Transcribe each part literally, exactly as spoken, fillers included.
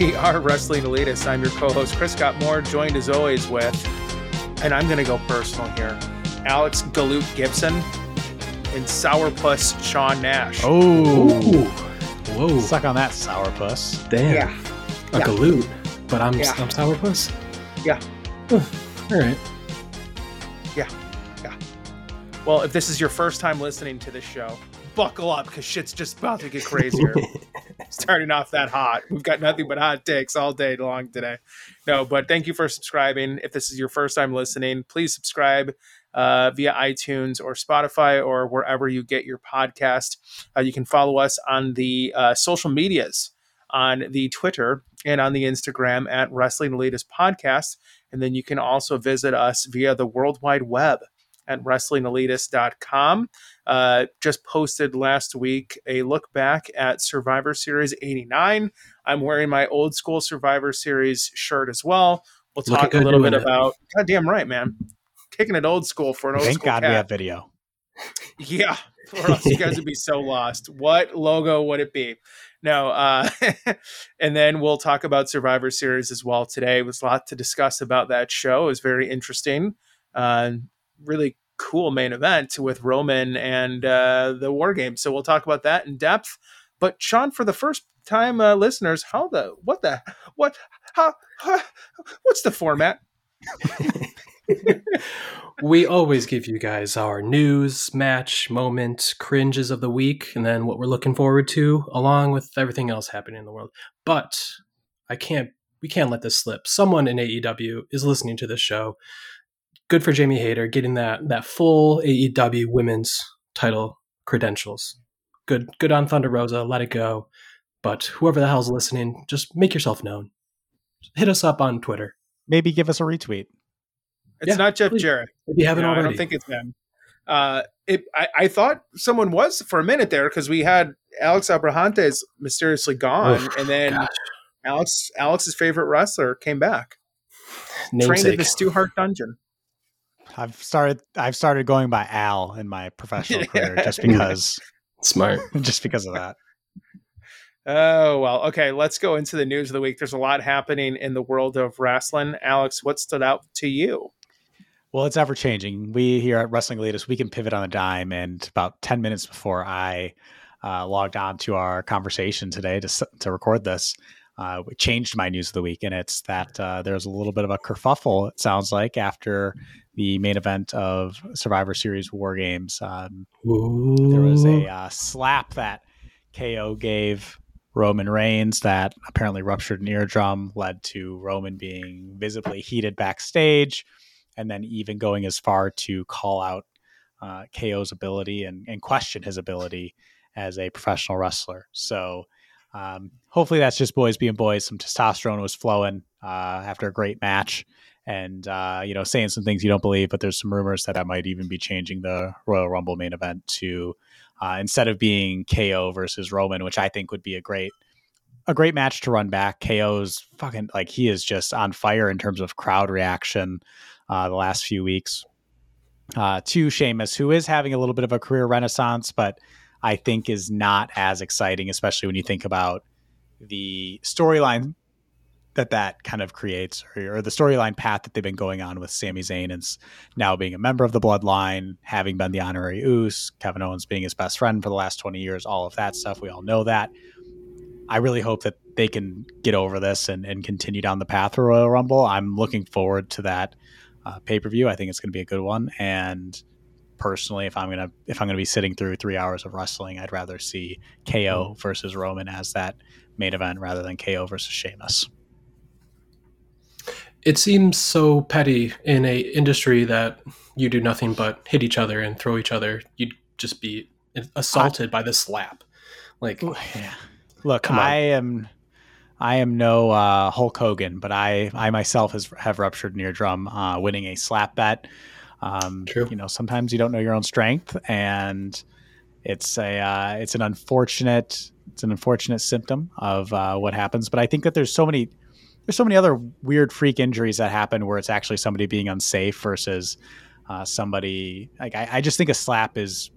We are Wrestling Elitist. I'm your co-host, Chris Scott Moore, joined as always with, and I'm going to go personal here, Alex Galoot Gibson and Sourpuss Sean Nash. Oh. Ooh. Whoa. Suck on that, Sourpuss. Damn. Yeah. A yeah. Galoot. But I'm, yeah. I'm Sourpuss? Yeah. All right. Yeah. Yeah. Well, if this is your first time listening to this show, buckle up because shit's just about to get crazier. Starting off that hot. We've got nothing but hot takes all day long today. No, but thank you for subscribing. If this is your first time listening, please subscribe uh, via iTunes or Spotify or wherever you get your podcast. Uh, you can follow us on the uh, social medias, on the Twitter and on the Instagram at Wrestling Elitist Podcast. And then you can also visit us via the World Wide Web at wrestling elitist dot com. Uh, just posted last week a look back at Survivor Series eighty-nine. I'm wearing my old school Survivor Series shirt as well. We'll talk a little bit about... Goddamn right, man. Kicking it old school for an old school cat. Thank God we have video. Yeah, or else you guys would be so lost. What logo would it be? No, uh, and then we'll talk about Survivor Series as well today. There's a lot to discuss about that show. It was very interesting. Uh, really cool main event with Roman and uh, the War Games. So we'll talk about that in depth. But Sean, for the first time uh, listeners, how the what the what how, how what's the format? We always give you guys our news, match, moment, cringes of the week, and then what we're looking forward to, along with everything else happening in the world. But I can't we can't let this slip. Someone in A E W is listening to this show. Good for Jamie Hayter getting that that full A E W women's title credentials. Good good on Thunder Rosa, let it go. But whoever the hell's listening, just make yourself known. Hit us up on Twitter. Maybe give us a retweet. It's yeah, not Jeff please. Jarrett. If you haven't you know, already. I don't think it's them. Uh, it, I, I thought someone was for a minute there because we had Alex Abrahantes mysteriously gone, oh, and then gosh. Alex Alex's favorite wrestler came back. Namesake. Trained in the Stu Hart dungeon. I've started. I've started going by Al in my professional career just because smart, just because of that. Oh well, okay. Let's go into the news of the week. There's a lot happening in the world of wrestling. Alex, what stood out to you? Well, it's ever changing. We here at Wrestling Elitist, we can pivot on a dime. And about ten minutes before I uh, logged on to our conversation today to to record this, uh, we changed my news of the week, and it's that uh, there's a little bit of a kerfuffle. It sounds like after the main event of Survivor Series War Games. Um, there was a uh, slap that K O gave Roman Reigns that apparently ruptured an eardrum, led to Roman being visibly heated backstage, and then even going as far to call out uh, K O's ability and, and question his ability as a professional wrestler. So um, hopefully that's just boys being boys. Some testosterone was flowing uh, after a great match. And, uh, you know, saying some things you don't believe, but there's some rumors that I might even be changing the Royal Rumble main event to uh, instead of being K O versus Roman, which I think would be a great, a great match to run back. K O's fucking like he is just on fire in terms of crowd reaction uh, the last few weeks uh, to Sheamus, who is having a little bit of a career renaissance, but I think is not as exciting, especially when you think about the storyline that that kind of creates or, or the storyline path that they've been going on with Sami Zayn and now being a member of the Bloodline, having been the honorary Uso, Kevin Owens being his best friend for the last twenty years, all of that stuff. We all know that. I really hope that they can get over this and, and continue down the path for Royal Rumble. I'm looking forward to that uh, pay-per-view. I think it's going to be a good one. And personally, if I'm going to, if I'm going to be sitting through three hours of wrestling, I'd rather see K O versus Roman as that main event rather than K O versus Sheamus. It seems so petty in a industry that you do nothing but hit each other and throw each other. You'd just be assaulted I, by the slap. Like, yeah. Look, I am, I am no uh, Hulk Hogan, but I, I myself has have ruptured an eardrum uh, winning a slap bet. Um, True. You know, sometimes you don't know your own strength, and it's a, uh, it's an unfortunate, it's an unfortunate symptom of uh, what happens. But I think that there's so many. There's so many other weird freak injuries that happen where it's actually somebody being unsafe versus uh, somebody like I, I just think a slap is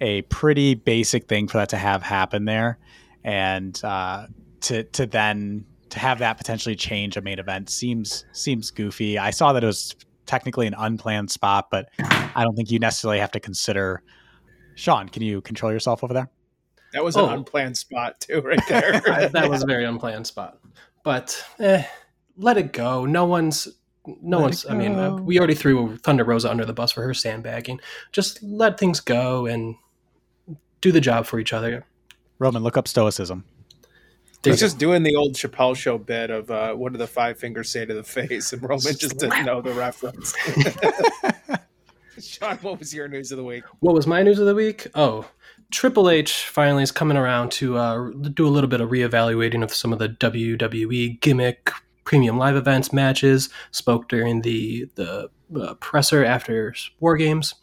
a pretty basic thing for that to have happen there. And uh, to to then to have that potentially change a main event seems seems goofy. I saw that it was technically an unplanned spot, but I don't think you necessarily have to consider. Sean, can you control yourself over there? That was oh. an unplanned spot too, right there. That yeah. was a very unplanned spot, but eh, let it go. No one's, no let one's. I mean, uh, we already threw Thunder Rosa under the bus for her sandbagging. Just let things go and do the job for each other. Roman, look up stoicism. He's okay. just doing the old Chappelle Show bit of uh, what do the five fingers say to the face, and Roman just didn't know the reference. Sean, what was your news of the week? What was my news of the week? Oh, Triple H finally is coming around to uh, do a little bit of reevaluating of some of the W W E gimmick premium live events matches. Spoke during the the uh, presser after War Games.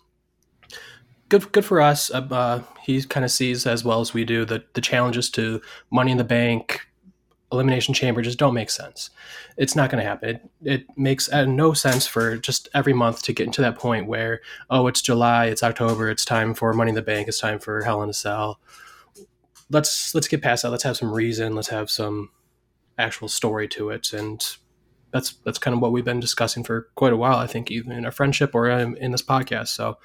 Good, good for us. Uh, uh, he kind of sees as well as we do that the challenges to Money in the Bank, Elimination Chamber just don't make sense. It's not going to happen. It, it makes uh, no sense for just every month to get into that point where, oh, it's July, it's October, it's time for Money in the Bank, it's time for Hell in a Cell. Let's let's get past that. Let's have some reason. Let's have some actual story to it. And that's that's kind of what we've been discussing for quite a while, I think, even in our friendship or in, in this podcast. So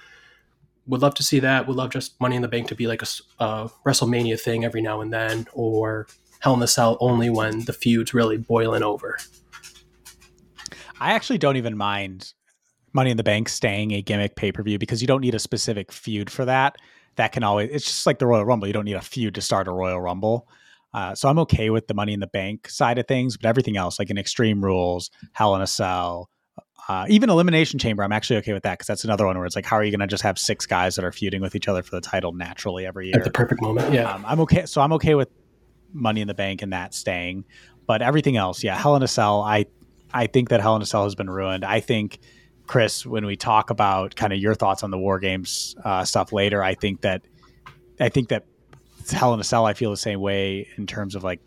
would love to see that. Would love just Money in the Bank to be like a uh, WrestleMania thing every now and then, or Hell in a Cell only when the feud's really boiling over. I actually don't even mind Money in the Bank staying a gimmick pay-per-view because you don't need a specific feud for that. That can always, it's just like the Royal Rumble. You don't need a feud to start a Royal Rumble. Uh, so I'm okay with the Money in the Bank side of things, but everything else, like in Extreme Rules, Hell in a Cell, uh, even Elimination Chamber, I'm actually okay with that because that's another one where it's like, how are you going to just have six guys that are feuding with each other for the title naturally every year? At the perfect moment, yeah. Um, I'm okay. So I'm okay with Money in the Bank and that staying, but everything else, yeah, Hell in a Cell, I I think that Hell in a Cell has been ruined. I think, Chris, when we talk about kind of your thoughts on the War Games uh, stuff later, I think that I think that Hell in a Cell, I feel the same way in terms of like,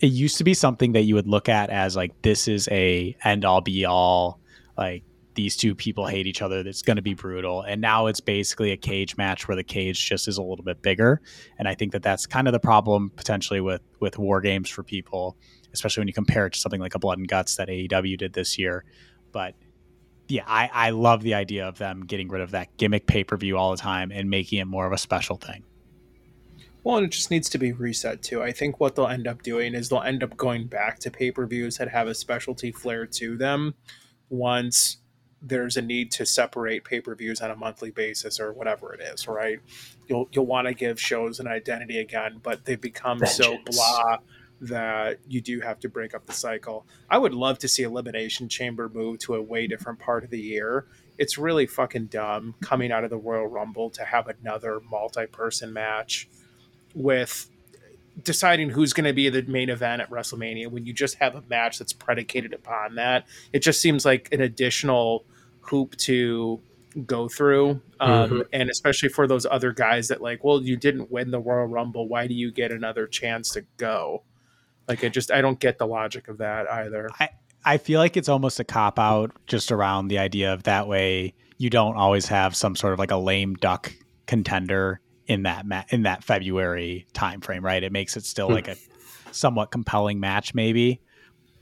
it used to be something that you would look at as like, this is a end all be all, like these two people hate each other, that's going to be brutal. And now it's basically a cage match where the cage just is a little bit bigger. And I think that that's kind of the problem potentially with, with War Games for people, especially when you compare it to something like a Blood and Guts that A E W did this year. But yeah, I, I love the idea of them getting rid of that gimmick pay-per-view all the time and making it more of a special thing. Well, and it just needs to be reset too. I think what they'll end up doing is they'll end up going back to pay-per-views that have a specialty flair to them once there's a need to separate pay-per-views on a monthly basis or whatever it is, right? You'll you'll want to give shows an identity again, but they've become Vengeance. so blah that you do have to break up the cycle. I would love to see Elimination Chamber move to a way different part of the year. It's really fucking dumb coming out of the Royal Rumble to have another multi-person match with deciding who's going to be the main event at WrestleMania when you just have a match that's predicated upon that. It just seems like an additional hoop to go through. Um, mm-hmm. And especially for those other guys that like, well, you didn't win the Royal Rumble. Why do you get another chance to go? Like, I just, I don't get the logic of that either. I, I feel like it's almost a cop out just around the idea of that way. You don't always have some sort of like a lame duck contender in that ma- in that February timeframe, right? It makes it still like a somewhat compelling match maybe,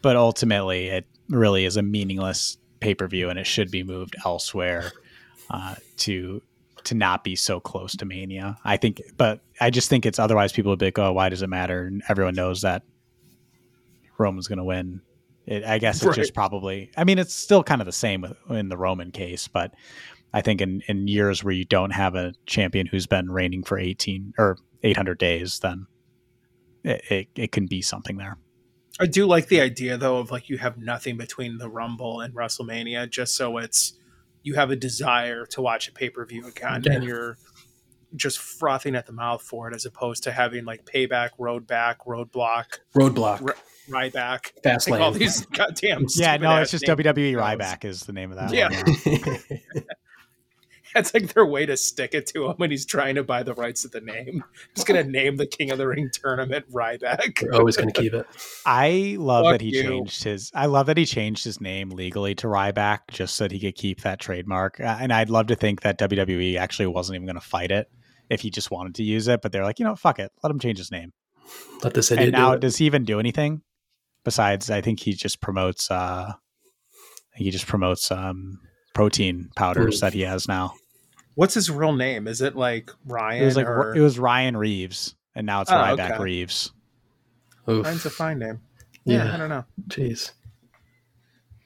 but ultimately it really is a meaningless pay-per-view and it should be moved elsewhere uh, to to not be so close to Mania. I think, but I just think it's otherwise people would be like, oh, why does it matter? And everyone knows that Roman's going to win. It, I guess it's right. just probably, I mean, it's still kind of the same in the Roman case, but I think in, in years where you don't have a champion who's been reigning for eighteen or eight hundred days, then it, it, it can be something there. I do like the idea, though, of like you have nothing between the Rumble and WrestleMania, just so it's you have a desire to watch a pay-per-view again yeah. and you're just frothing at the mouth for it, as opposed to having like Payback, Roadback, Roadblock, Roadblock, R- Ryback, Fastlane, like all these goddamn. Yeah, no, it's just W W E Ryback is the name of that. Yeah. One That's like their way to stick it to him when he's trying to buy the rights to the name. He's going to name the King of the Ring tournament Ryback. They're always going to keep it. I love Fuck that he you. changed his. I love that he changed his name legally to Ryback just so that he could keep that trademark. And I'd love to think that W W E actually wasn't even going to fight it if he just wanted to use it. But they're like, you know, fuck it, let him change his name. Let this idiot. And now, do it. Does he even do anything besides? I think he just promotes. Uh, he just promotes um, protein powders mm. that he has now. What's his real name? Is it like Ryan? It was, like, or... it was Ryan Reeves, and now it's oh, Ryback okay. Reeves. Oof. Ryan's a fine name. Yeah, yeah, I don't know. Jeez.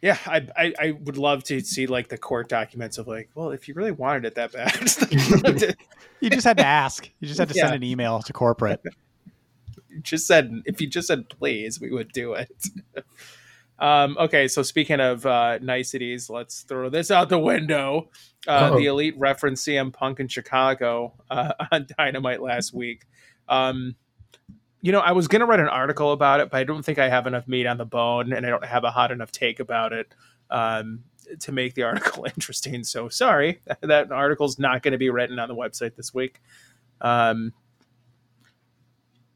Yeah, I, I I would love to see like the court documents of like, well, if you really wanted it that bad, you just had to ask. You just had to yeah. send an email to corporate. You just said if you just said please, we would do it. um, okay, so speaking of uh, niceties, let's throw this out the window. Uh, the Elite referenced C M Punk in Chicago uh, on Dynamite last week. Um, You know, I was going to write an article about it, but I don't think I have enough meat on the bone and I don't have a hot enough take about it um, to make the article interesting. So sorry, that article's not going to be written on the website this week. Um,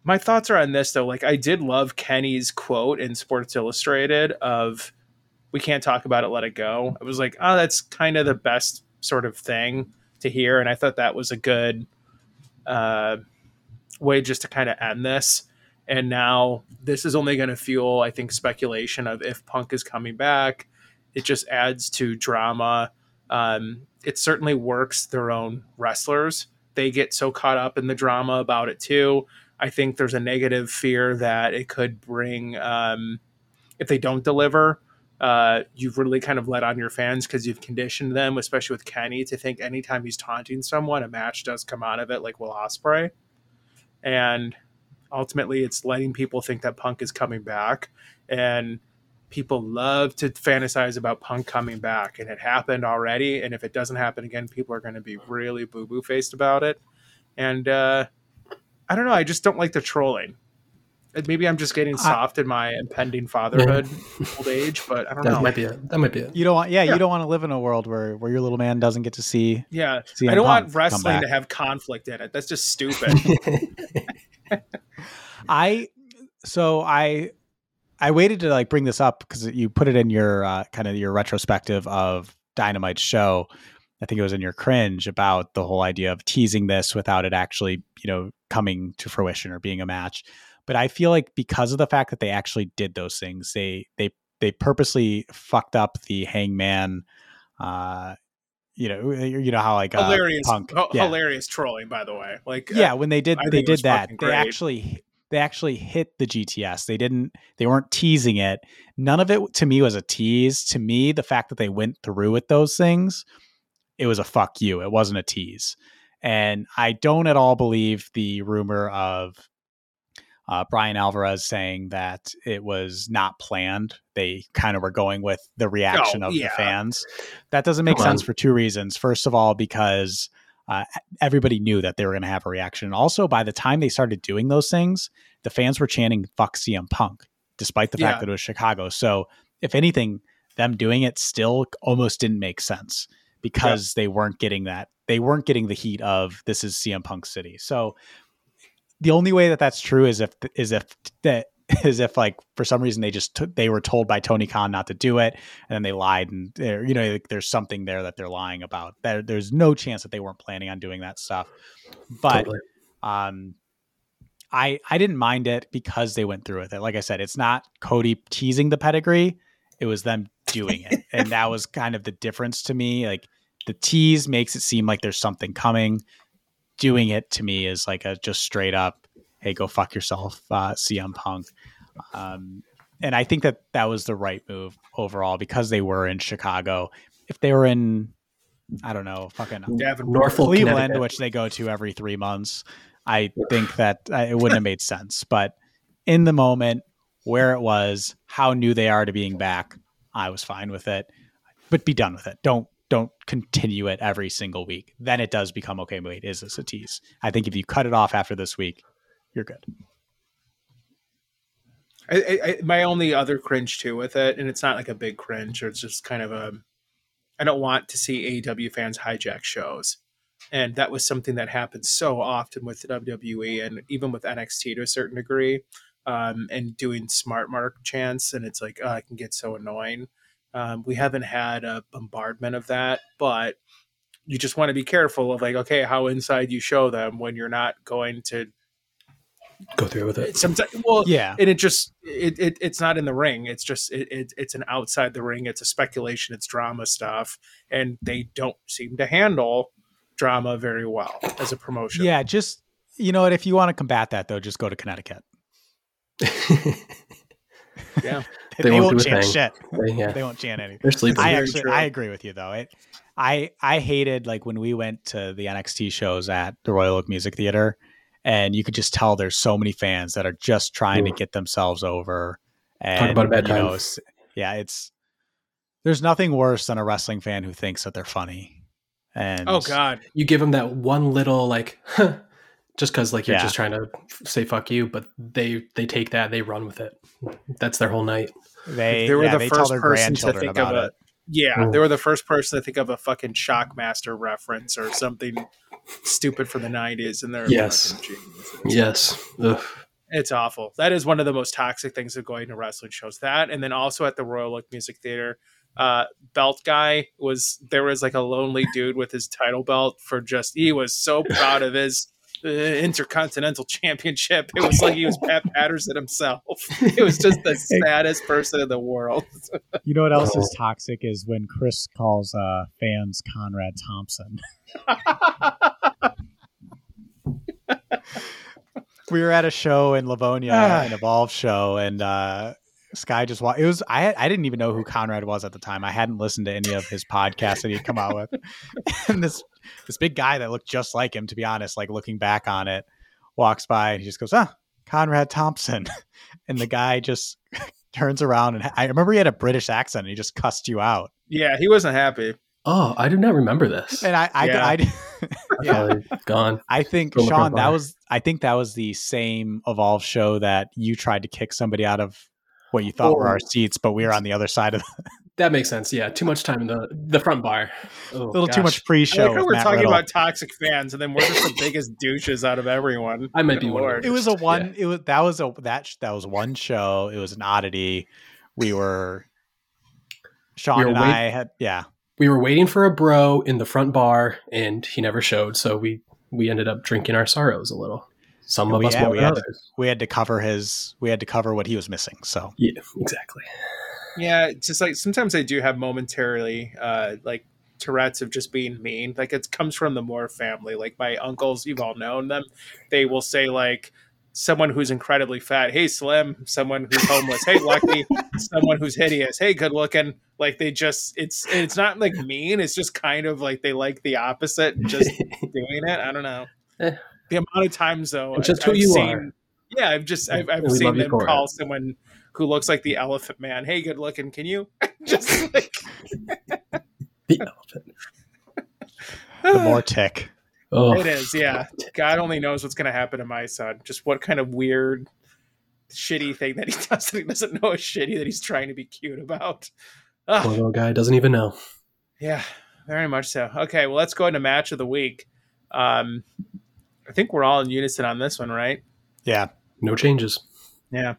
my thoughts are on this, though. Like, I did love Kenny's quote in Sports Illustrated of, "We can't talk about it, let it go." I was like, oh, that's kind of the best sort of thing to hear. And I thought that was a good... Uh, way just to kind of end this. And now this is only going to fuel, I think, speculation of if Punk is coming back. It just adds to drama. Um, it certainly works their own wrestlers. They get so caught up in the drama about it too. I think there's a negative fear that it could bring, um, if they don't deliver, uh, you've really kind of let on your fans because you've conditioned them, especially with Kenny, to think anytime he's taunting someone, a match does come out of it, like Will Ospreay. And ultimately, it's letting people think that Punk is coming back. And people love to fantasize about Punk coming back. And it happened already. And if it doesn't happen again, people are going to be really boo-boo faced about it. And uh, I don't know. I just don't like the trolling. Maybe I'm just getting soft I, in my impending fatherhood, yeah. old age, but I don't that know. Might be it. That might be it. You don't want, yeah, yeah, you don't want to live in a world where, where your little man doesn't get to see. Yeah, see I don't want wrestling to have conflict in it. That's just stupid. I so I I waited to like bring this up because you put it in your uh, kind of your retrospective of Dynamite's show. I think it was in your cringe about the whole idea of teasing this without it actually, you know, coming to fruition or being a match. But I feel like because of the fact that they actually did those things, they they they purposely fucked up the Hangman. Uh, you know, you know how like uh, hilarious, Punk, h- yeah. hilarious trolling. By the way, like yeah, uh, when they did I they did that, they actually they actually hit the G T S. They didn't they weren't teasing it. None of it to me was a tease. To me, the fact that they went through with those things, it was a fuck you. It wasn't a tease, and I don't at all believe the rumor of. Uh, Brian Alvarez saying that it was not planned. They kind of were going with the reaction oh, of yeah. the fans. That doesn't make Come sense on. for two reasons. First of all, because uh, everybody knew that they were going to have a reaction. Also, by the time they started doing those things, the fans were chanting "fuck C M Punk," despite the yeah. fact that it was Chicago. So if anything, them doing it still almost didn't make sense because yeah. they weren't getting that. They weren't getting the heat of this is C M Punk City. So the only way that that's true is if, is if that is if like for some reason they just, t- they were told by Tony Khan not to do it and then they lied and you know, like there's something there that they're lying about there. There's no chance that they weren't planning on doing that stuff, but, totally. um, I, I didn't mind it because they went through with it. Like I said, it's not Cody teasing the pedigree. It was them doing it. And that was kind of the difference to me. Like the tease makes it seem like there's something coming. Doing it to me is like a just straight up, hey, go fuck yourself, uh, C M Punk. Um, and I think that that was the right move overall because they were in Chicago. If they were in, I don't know, fucking Norfolk, Cleveland, which they go to every three months, I think that uh, it wouldn't have made sense. But in the moment where it was, how new they are to being back, I was fine with it. But be done with it. Don't. Don't continue it every single week. Then it does become, okay, wait, is this a tease? I think if you cut it off after this week, you're good. I, I, my only other cringe too with it, and it's not like a big cringe, or it's just kind of a, I don't want to see A E W fans hijack shows. And that was something that happened so often with W W E and even with N X T to a certain degree, um, and doing smart mark chants. And it's like, oh, it can get so annoying. Um, we haven't had a bombardment of that, but you just want to be careful of like, okay, how inside you show them when you're not going to go through with it. Sometimes, well, yeah, and it just it, it it's not in the ring. It's just it, it it's an outside the ring. It's a speculation. It's drama stuff, and they don't seem to handle drama very well as a promotion. Yeah, just you know what? If you want to combat that though, just go to Connecticut. Yeah, they, they won't, won't chant shit. Yeah. They won't chant anything. They're sleeping. I actually, true. I agree with you though. It, I I hated like when we went to the N X T shows at the Royal Oak Music Theater. And you could just tell there's so many fans that are just trying mm. to get themselves over. And, talk about a bad time. Know, yeah, it's there's nothing worse than a wrestling fan who thinks that they're funny. And oh god, you give them that one little like, huh, just because like you're yeah. just trying to say fuck you, but they they take that, they run with it. That's their whole night. They like, they were yeah, the they first person to think of a, it. Yeah, mm. they were the first person to think of a fucking Shockmaster reference or something. Stupid for the nineties and they're yes yes Ugh. It's awful. That is one of the most toxic things of going to wrestling shows, that and then also at the Royal Oak Music Theater uh belt guy was there was like a lonely dude with his title belt for just he was so proud of his uh, Intercontinental Championship. It was like he was Pat Patterson himself. It was just the saddest person in the world. You know what else is toxic is when Chris calls uh fans Conrad Thompson. We were at a show in Livonia, an Evolve show, and uh Sky just walked. It was I I didn't even know who Conrad was at the time. I hadn't listened to any of his podcasts that he'd come out with. And this this big guy that looked just like him, to be honest, like looking back on it, walks by and he just goes, "Ah, Conrad Thompson." And the guy just turns around and I remember he had a British accent and he just cussed you out. Yeah, he wasn't happy. Oh, I do not remember this. And I, I, yeah. I, I yeah. gone. I think Go Sean, that was, I think that was the same Evolve show that you tried to kick somebody out of what you thought oh. were our seats, but we were on the other side of the... That makes sense. Yeah. Too much time in the, the front bar. Oh, a little gosh. Too much pre-show. I like how we're Matt talking Riddle. About toxic fans and then we're just the biggest douches out of everyone. I might Good be one. It was a one, yeah. it was, that was a, that, that was one show. It was an oddity. We were, Sean we were and wait- I had, yeah. We were waiting for a bro in the front bar, and he never showed. So we, we ended up drinking our sorrows a little. Some and of us had, more we than had, others. We had to cover his. We had to cover what he was missing. So yeah, exactly. Yeah, it's just like sometimes I do have momentarily uh, like Tourette's of just being mean. Like it comes from the Moore family. Like my uncles, you've all known them. They will say like. Someone who's incredibly fat. Hey, slim. Someone who's homeless. Hey, lucky. Someone who's hideous. Hey, good looking. Like they just, it's, it's not like mean. It's just kind of like they like the opposite and just doing it. I don't know. The amount of times though. It's just I've, who I've you seen, are. Yeah. I've just, I've, I've really seen them call it. Someone who looks like the elephant man. Hey, good looking. Can you just like the elephant? The more tech. Oh. It is, yeah. God only knows what's going to happen to my son. Just what kind of weird, shitty thing that he does that he doesn't know is shitty that he's trying to be cute about. Ugh. Poor little guy doesn't even know. Yeah, very much so. Okay, well, let's go into match of the week. Um, I think we're all in unison on this one, right? Yeah. No changes. Yeah.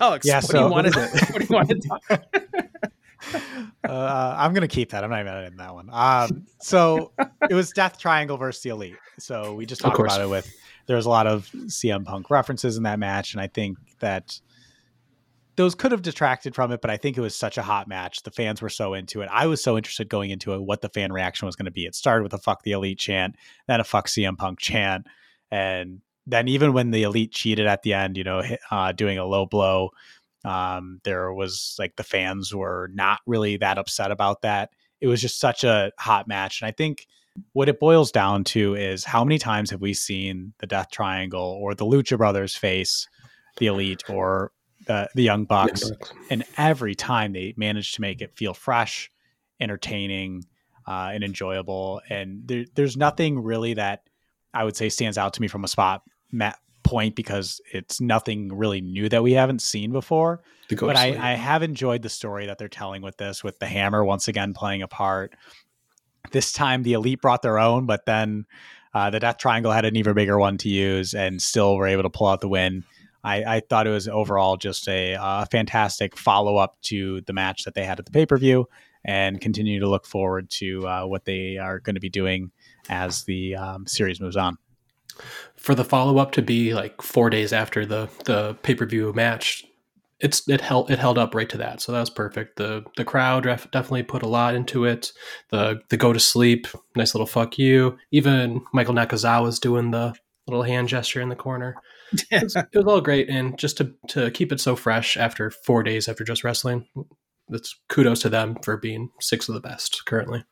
Alex, yeah, what, so... do you want to, what do you want to talk about? Uh, I'm going to keep that. I'm not even editing that one. Um, so it was Death Triangle versus the Elite. So we just talked about it with, there was a lot of C M Punk references in that match. And I think that those could have detracted from it, but I think it was such a hot match. The fans were so into it. I was so interested going into it, what the fan reaction was going to be. It started with a fuck the Elite chant, then a fuck C M Punk chant. And then even when the Elite cheated at the end, you know, uh, doing a low blow, Um, there was like the fans were not really that upset about that. It was just such a hot match. And I think what it boils down to is how many times have we seen the Death Triangle or the Lucha Brothers face the Elite or uh, the Young Bucks. Yes. And every time they managed to make it feel fresh, entertaining, uh, and enjoyable. And there, there's nothing really that I would say stands out to me from a spot map. Point because it's nothing really new that we haven't seen before, but I, I have enjoyed the story that they're telling with this, with the hammer once again playing a part. This time the Elite brought their own, but then uh, the Death Triangle had an even bigger one to use and still were able to pull out the win. I, I thought it was overall just a uh, fantastic follow-up to the match that they had at the pay-per-view, and continue to look forward to uh, what they are going to be doing as the um, series moves on. for the follow-up to be like four days after the the pay-per-view match, it's it held it held up right to that. So that was perfect. The the crowd ref definitely put a lot into it. The the go to sleep, nice little fuck you. Even Michael Nakazawa's doing the little hand gesture in the corner. It was, it was all great, and just to to keep it so fresh after four days after just wrestling, that's kudos to them for being six of the best currently.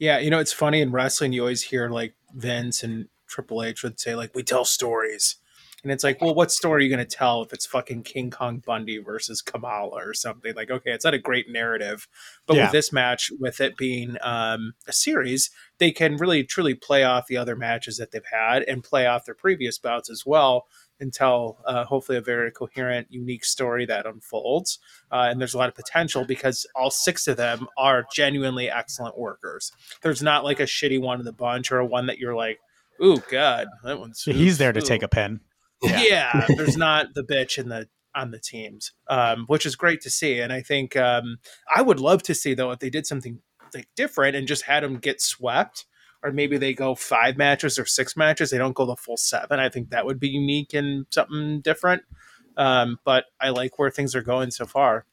Yeah, you know, it's funny in wrestling, you always hear like Vince and Triple H would say like, we tell stories. And it's like, well, what story are you going to tell if it's fucking King Kong Bundy versus Kamala or something? Like, okay, it's not a great narrative. But yeah. with this match, with it being um, a series, they can really truly play off the other matches that they've had and play off their previous bouts as well and tell uh, hopefully a very coherent, unique story that unfolds. Uh, and there's a lot of potential because all six of them are genuinely excellent workers. There's not like a shitty one in the bunch or a one that you're like, ooh, God, that one's... He's ooh, there to ooh. take a pen. Yeah. yeah, there's not the bitch in the on the teams, um, which is great to see. And I think um, I would love to see, though, if they did something like different and just had them get swept, or maybe they go five matches or six matches. They don't go the full seven. I think that would be unique and something different. Um, but I like where things are going so far.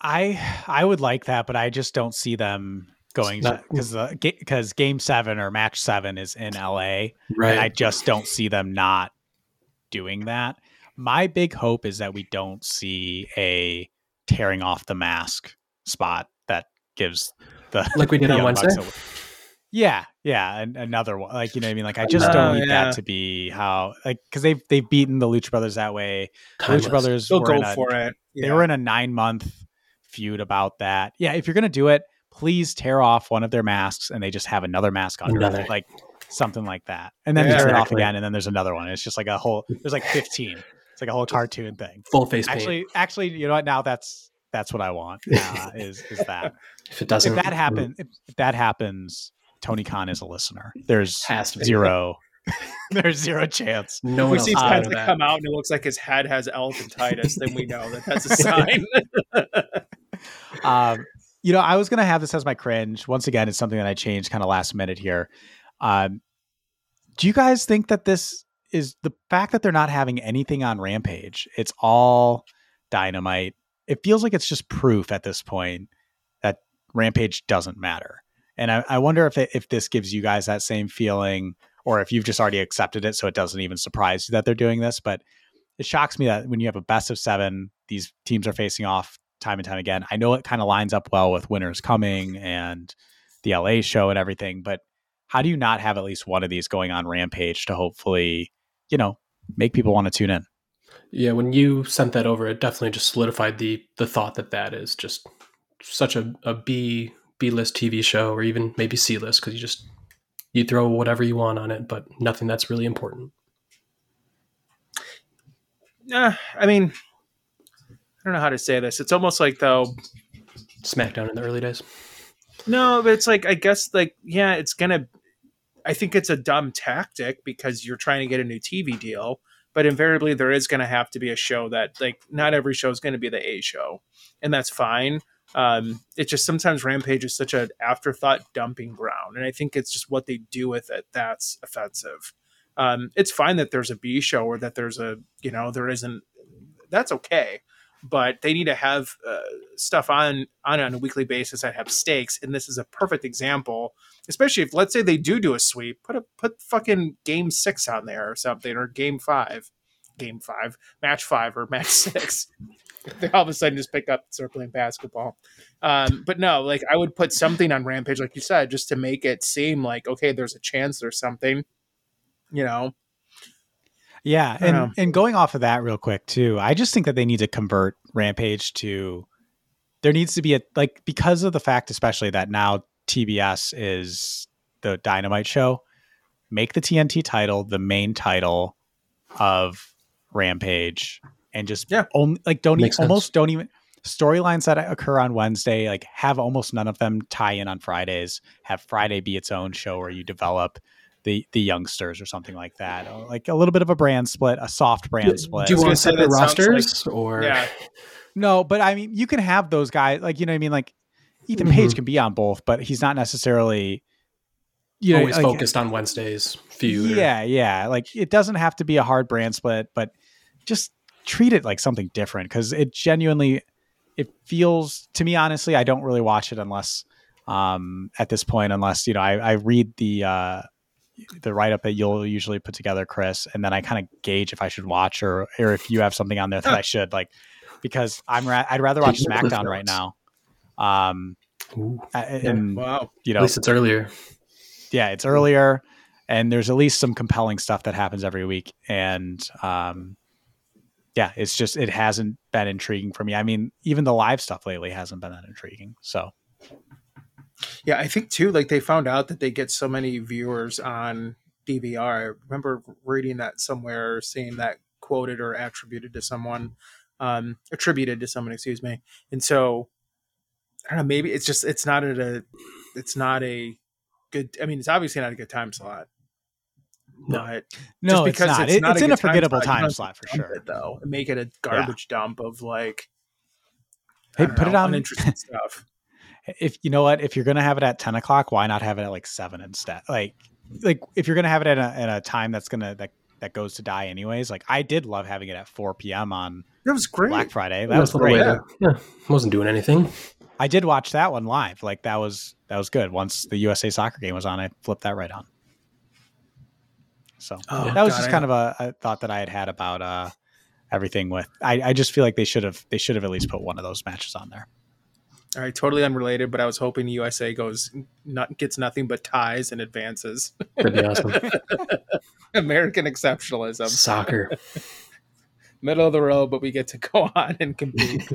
I I would like that, but I just don't see them going because because game seven or match seven is in L A. Right. And I just don't see them not doing that. My big hope is that we don't see a tearing off the mask spot that gives the like we did on Wednesday. Bucks yeah, yeah, and another one. Like, you know what I mean? Like, I just uh, don't need yeah. that to be how, like, because they've they've beaten the Lucha Brothers that way. Timeless. Lucha Brothers They'll were go a, for it. Yeah. They were in a nine month feud about that. Yeah, if you're gonna do it, please tear off one of their masks and they just have another mask under another. it. Like. Something like that. And then yeah, turn exactly. it off again. And then there's another one. It's just like a whole, there's like fifteen. It's like a whole cartoon thing. Full face paint. Actually, actually, you know what? Now that's, that's what I want uh, is, is that. If it doesn't. If that happens, if, if that happens, Tony Khan is a listener. There's zero. There's zero chance. No one if we see Pence that come out and it looks like his head has elephantitis, then we know that that's a sign. um, you know, I was going to have this as my cringe. Once again, it's something that I changed kind of last minute here. Um, do you guys think that this is the fact that they're not having anything on Rampage? It's all Dynamite. It feels like it's just proof at this point that Rampage doesn't matter. And I, I wonder if it, if this gives you guys that same feeling, or if you've just already accepted it, so it doesn't even surprise you that they're doing this. But it shocks me that when you have a best of seven, these teams are facing off time and time again. I know it kind of lines up well with Winners Coming and the L A show and everything, but how do you not have at least one of these going on Rampage to hopefully, you know, make people want to tune in? Yeah, when you sent that over, it definitely just solidified the the thought that that is just such a, a B, B-list T V show, or even maybe C-list, because you just, you throw whatever you want on it, but nothing that's really important. Uh, I mean, I don't know how to say this. It's almost like, though, SmackDown in the early days. No, but it's like, I guess, like, yeah, it's going to... I think it's a dumb tactic because you're trying to get a new T V deal, but invariably there is going to have to be a show that, like, not every show is going to be the A show, and that's fine. Um, it's just sometimes Rampage is such an afterthought dumping ground, and I think it's just what they do with it that's offensive. Um, it's fine that there's a B show or that there's a, you know, there isn't. That's okay. But they need to have uh, stuff on, on on a weekly basis that have stakes. And this is a perfect example, especially if, let's say, they do do a sweep. Put a, put fucking game six on there or something, or game five. Game five. Match five or match six. They all of a sudden just pick up and start playing basketball. Um, but no, like, I would put something on Rampage, like you said, just to make it seem like, okay, there's a chance there's something, you know. Yeah, and, know. and going off of that real quick, too, I just think that they need to convert Rampage to, there needs to be a, like, because of the fact, especially, that now T B S is the Dynamite show, make the T N T title the main title of Rampage, and just yeah. only, like, don't even, almost don't even, storylines that occur on Wednesday, like, have almost none of them tie in on Fridays, have Friday be its own show where you develop the the youngsters or something like that, like a little bit of a brand split, a soft brand split. Do you want to say the rosters like, or yeah. no, but I mean, you can have those guys, like, you know what I mean? Like Ethan mm-hmm. Page can be on both, but he's not necessarily you know, always like, focused on Wednesday's feud. Yeah, or, yeah. Like, it doesn't have to be a hard brand split, but just treat it like something different, because it genuinely, it feels to me, honestly, I don't really watch it unless um, at this point, unless, you know, I, I read the uh, the write up that you'll usually put together, Chris, and then I kind of gauge if I should watch or or if you have something on there that I should like, because I'm ra- I'd rather watch SmackDown right now. Um, Ooh, and yeah, wow, you know, at least it's earlier. Yeah, it's earlier, and there's at least some compelling stuff that happens every week. And um, yeah, it's just, it hasn't been intriguing for me. I mean, even the live stuff lately hasn't been that intriguing. So, yeah, I think too, like they found out that they get so many viewers on D V R. I remember reading that somewhere, seeing that quoted or attributed to someone, um, attributed to someone, excuse me. And so, I don't know, maybe it's just, it's not at a, it's not a good, I mean, it's obviously not a good time slot. But no, just because it's not, it's it, not it's a in a forgettable time, time slot for sure. It, though, and make it a garbage yeah. dump of like, hey, put know, it on interesting stuff. If you know what, if you're gonna have it at ten o'clock, why not have it at like seven instead? Like, like if you're gonna have it at a, at a time that's gonna that that goes to die anyways. Like, I did love having it at four p.m. on that was great Black Friday. That, that was, was great. Yeah. yeah, I wasn't doing anything. I did watch that one live. Like that was that was good. Once the U S A soccer game was on, I flipped that right on. So oh, that was God, just kind of a, a thought that I had had about uh, everything with, I, I just feel like they should have, they should have at least put one of those matches on there. All right. Totally unrelated, but I was hoping U S A goes, not gets nothing but ties and advances. That'd be awesome. American exceptionalism. Soccer. Middle of the road, but we get to go on and compete.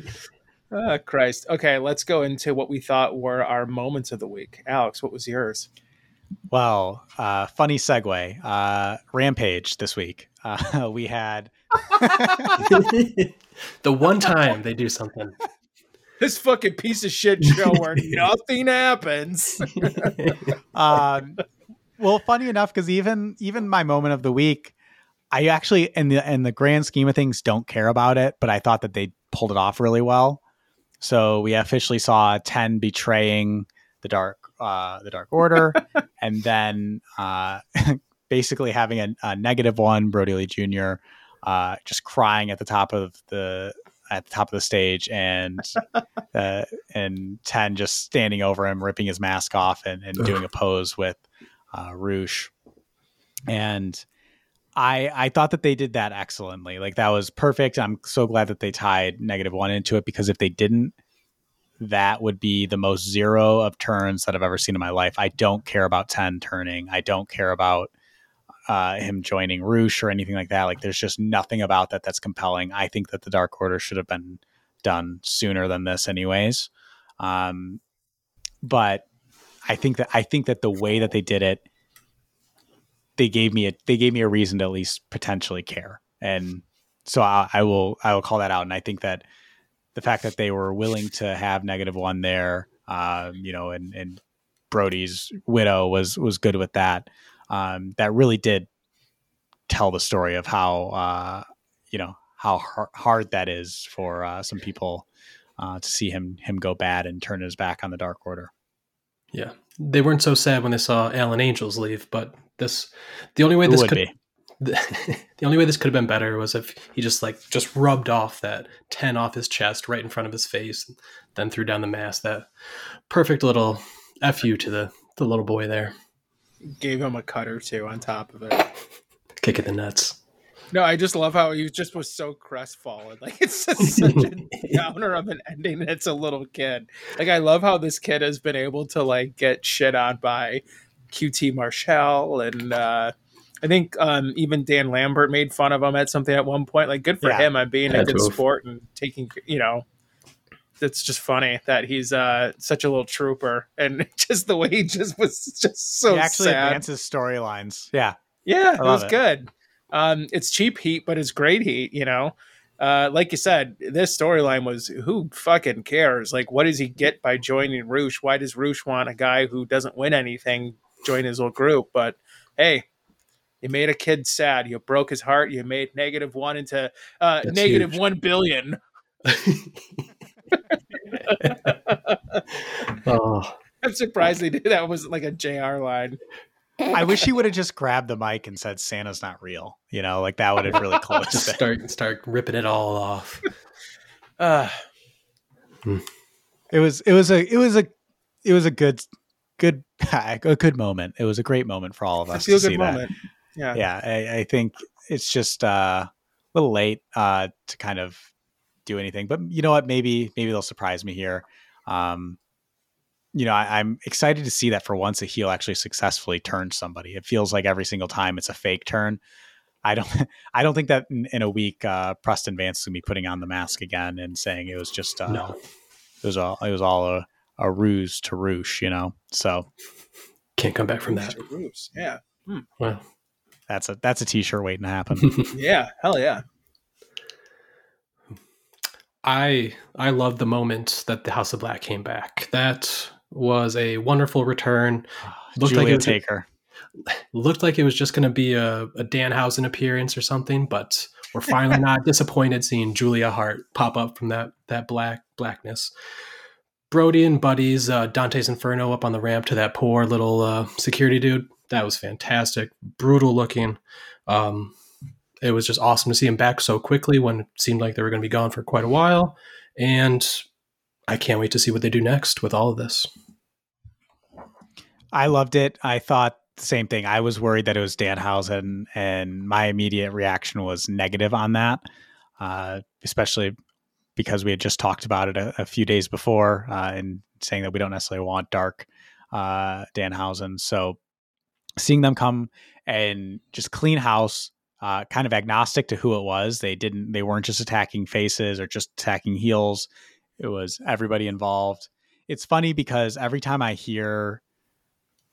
Oh, Christ. Okay. Let's go into what we thought were our moments of the week. Alex, what was yours? Well, uh, funny segue. Uh, Rampage this week. Uh, we had the one time they do something. This fucking piece of shit show where nothing happens. um, well, funny enough, because even even my moment of the week, I actually in the in the grand scheme of things don't care about it, but I thought that they pulled it off really well. So we officially saw ten betraying the dark. Uh, the Dark Order, and then uh, basically having a, a negative one, Brody Lee Junior Uh, just crying at the top of the at the top of the stage, and uh, and Ten just standing over him, ripping his mask off, and, and doing a pose with uh, Rouge. And I I thought that they did that excellently. Like that was perfect. I'm so glad that they tied negative one into it, because if they didn't, that would be the most zero of turns that I've ever seen in my life. I don't care about ten turning. I don't care about uh, him joining Roosh or anything like that. Like there's just nothing about that that's compelling. I think that the Dark Order should have been done sooner than this anyways. Um, but I think that, I think that the way that they did it, they gave me a, they gave me a reason to at least potentially care. And so I, I will, I will call that out. And I think that, the fact that they were willing to have negative one there, uh, you know, and, and Brody's widow was, was good with that. Um, that really did tell the story of how, uh, you know, how har- hard that is for uh, some people uh, to see him, him go bad and turn his back on the Dark Order. Yeah. They weren't so sad when they saw Alan Angels leave, but this, the only way this could be. The, the only way this could have been better was if he just like just rubbed off that ten off his chest right in front of his face, and then threw down the mask. That perfect little F you to the, the little boy there. Gave him a cut or two on top of it. Kick in the nuts. No, I just love how he just was so crestfallen. Like it's just such a downer of an ending. That's a little kid. Like I love how this kid has been able to like get shit on by Q T Marshall and, uh, I think um, even Dan Lambert made fun of him at something at one point. Like, good for yeah. him on being yeah, a good oof. sport and taking, you know, it's just funny that he's uh, such a little trooper. And just the way he just was just so sad. He actually sad. advances storylines. Yeah. Yeah, it was it. good. Um, it's cheap heat, but it's great heat, you know. Uh, like you said, this storyline was who fucking cares? Like, what does he get by joining Roosh? Why does Roosh want a guy who doesn't win anything join his old group? But, hey. You made a kid sad. You broke his heart. You made negative one into uh, negative huge. one billion. oh. I'm surprised they did that. It wasn't like a J R line. I wish he would have just grabbed the mic and said, Santa's not real. You know, like that would have really closed just it. Start, start ripping it all off. Uh, hmm. It was, it was a, it was a, it was a good, good, a good moment. It was a great moment for all of us. It's a feel to good see moment. That. Yeah. Yeah. I, I think it's just uh, a little late uh, to kind of do anything, but you know what? Maybe, maybe they'll surprise me here. Um, You know, I, I'm excited to see that for once a heel actually successfully turned somebody. It feels like every single time it's a fake turn. I don't, I don't think that in, in a week, uh, Preston Vance is gonna be putting on the mask again and saying it was just, uh, no. it was all, it was all a, a ruse to roosh, you know. So can't come back from that. Ruse, yeah. Hmm. Well, that's a that's a t-shirt waiting to happen. Yeah, hell yeah. I I love the moment that the House of Black came back. That was a wonderful return. Looked Julia like it was, Taker. Looked like it was just going to be a, a Danhausen appearance or something, but we're finally not disappointed seeing Julia Hart pop up from that that black blackness. Brody and Buddy's uh, Dante's Inferno up on the ramp to that poor little uh, security dude. That was fantastic. Brutal looking. Um, it was just awesome to see him back so quickly when it seemed like they were going to be gone for quite a while. And I can't wait to see what they do next with all of this. I loved it. I thought the same thing. I was worried that it was Danhausen, and my immediate reaction was negative on that, uh, especially because we had just talked about it a, a few days before uh, and saying that we don't necessarily want dark uh, Danhausen. So seeing them come and just clean house, uh, kind of agnostic to who it was. They didn't, they weren't just attacking faces or just attacking heels. It was everybody involved. It's funny because every time I hear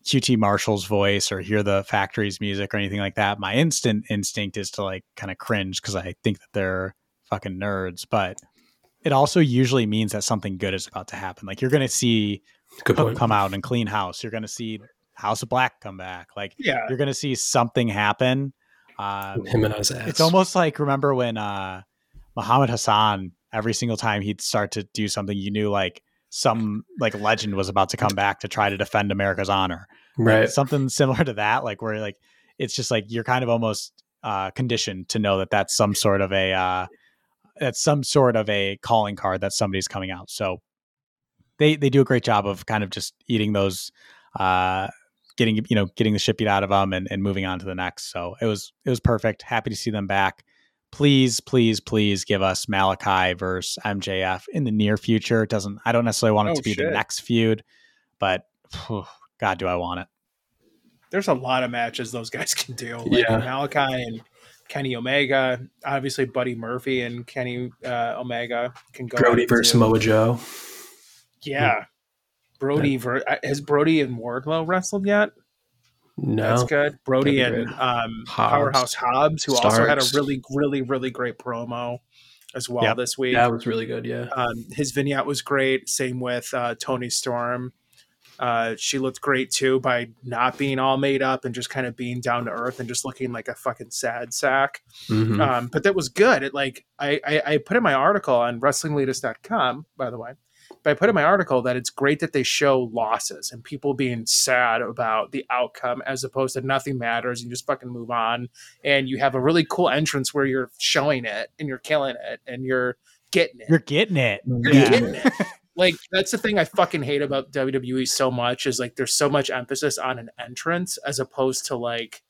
Q T Marshall's voice or hear the Factory's music or anything like that, my instant instinct is to like kind of cringe because I think that they're fucking nerds. But it also usually means that something good is about to happen. Like you're going to see Hook come out and clean house. You're going to see House of Black come back. Like yeah. You're going to see something happen. Uh, Him and his ass. It's almost like, remember when uh, Muhammad Hassan, every single time he'd start to do something, you knew like some like legend was about to come back to try to defend America's honor. Right. Like, something similar to that. Like where like, it's just like, you're kind of almost uh, conditioned to know that that's some sort of a, uh, that's some sort of a calling card that somebody's coming out. So they, they do a great job of kind of just eating those, uh, getting, you know, getting the shit beat out of them and, and moving on to the next. So it was, it was perfect. Happy to see them back. Please, please, please give us Malachi versus M J F in the near future. It doesn't, I don't necessarily want it oh, to be shit. the next feud, but whew, God, do I want it. There's a lot of matches those guys can do. Like yeah. Malachi and Kenny Omega, obviously Buddy Murphy and Kenny uh, Omega can go. Brody versus Samoa Joe. Yeah. Brody. Ver- has Brody and Wardlow wrestled yet? No, that's good. Brody and um, Hobbs. Powerhouse Hobbs, who Starks. also had a really, really, really great promo as well yep. this week. That was really good. Yeah, um, his vignette was great. Same with uh, Toni Storm. Uh, she looked great too by not being all made up and just kind of being down to earth and just looking like a fucking sad sack. Mm-hmm. Um, but that was good. It like I, I, I put in my article on wrestling elitist dot com, by the way. But I put in my article that it's great that they show losses and people being sad about the outcome as opposed to nothing matters and you just fucking move on. And you have a really cool entrance where you're showing it and you're killing it and you're getting it. You're getting it. You're yeah. getting it. Like, that's the thing I fucking hate about W W E so much is like there's so much emphasis on an entrance as opposed to like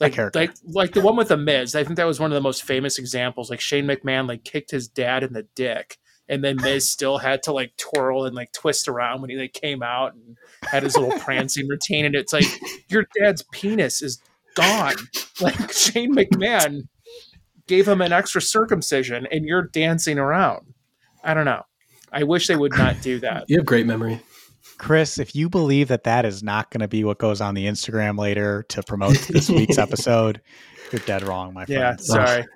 Like, like like the one with The Miz. I think that was one of the most famous examples. Like Shane McMahon like kicked his dad in the dick. And then Miz still had to like twirl and like twist around when he like came out and had his little prancing routine. And it's like, your dad's penis is gone. Like Shane McMahon gave him an extra circumcision and you're dancing around. I don't know. I wish they would not do that. You have great memory. Chris, if you believe that that is not going to be what goes on the Instagram later to promote this week's episode, you're dead wrong, my friend. Yeah, sorry. Oh.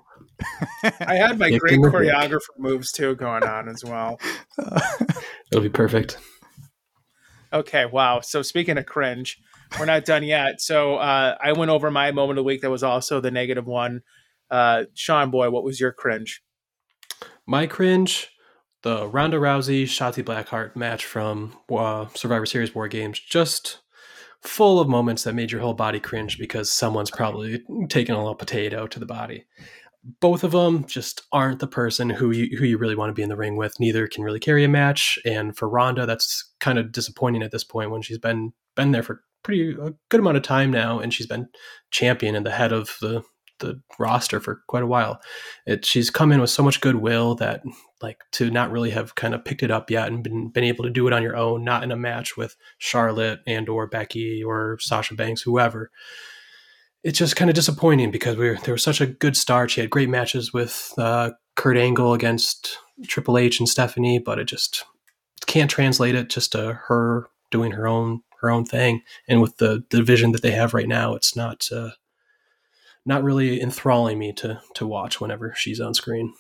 I had my great choreographer moves too going on as well. It'll be perfect. Okay, wow. So speaking of cringe, we're not done yet. So uh, I went over my moment of the week that was also the negative one. Uh, Sean Boy, what was your cringe? My cringe, the Ronda Rousey Shotzi Blackheart match from uh, Survivor Series War Games. Just full of moments that made your whole body cringe because someone's probably taking a little potato to the body. Both of them just aren't the person who you, who you really want to be in the ring with. Neither can really carry a match. And for Ronda, that's kind of disappointing at this point when she's been been there for pretty a good amount of time now, and she's been champion and the head of the the roster for quite a while. It, she's come in with so much goodwill that, like, to not really have kind of picked it up yet and been, been able to do it on your own, not in a match with Charlotte and or Becky or Sasha Banks, whoever. It's just kind of disappointing because we were, there was such a good start. She had great matches with uh, Kurt Angle against Triple H and Stephanie, but it just can't translate it just to her doing her own her own thing. And with the, the division that they have right now, it's not uh, not really enthralling me to to watch whenever she's on screen.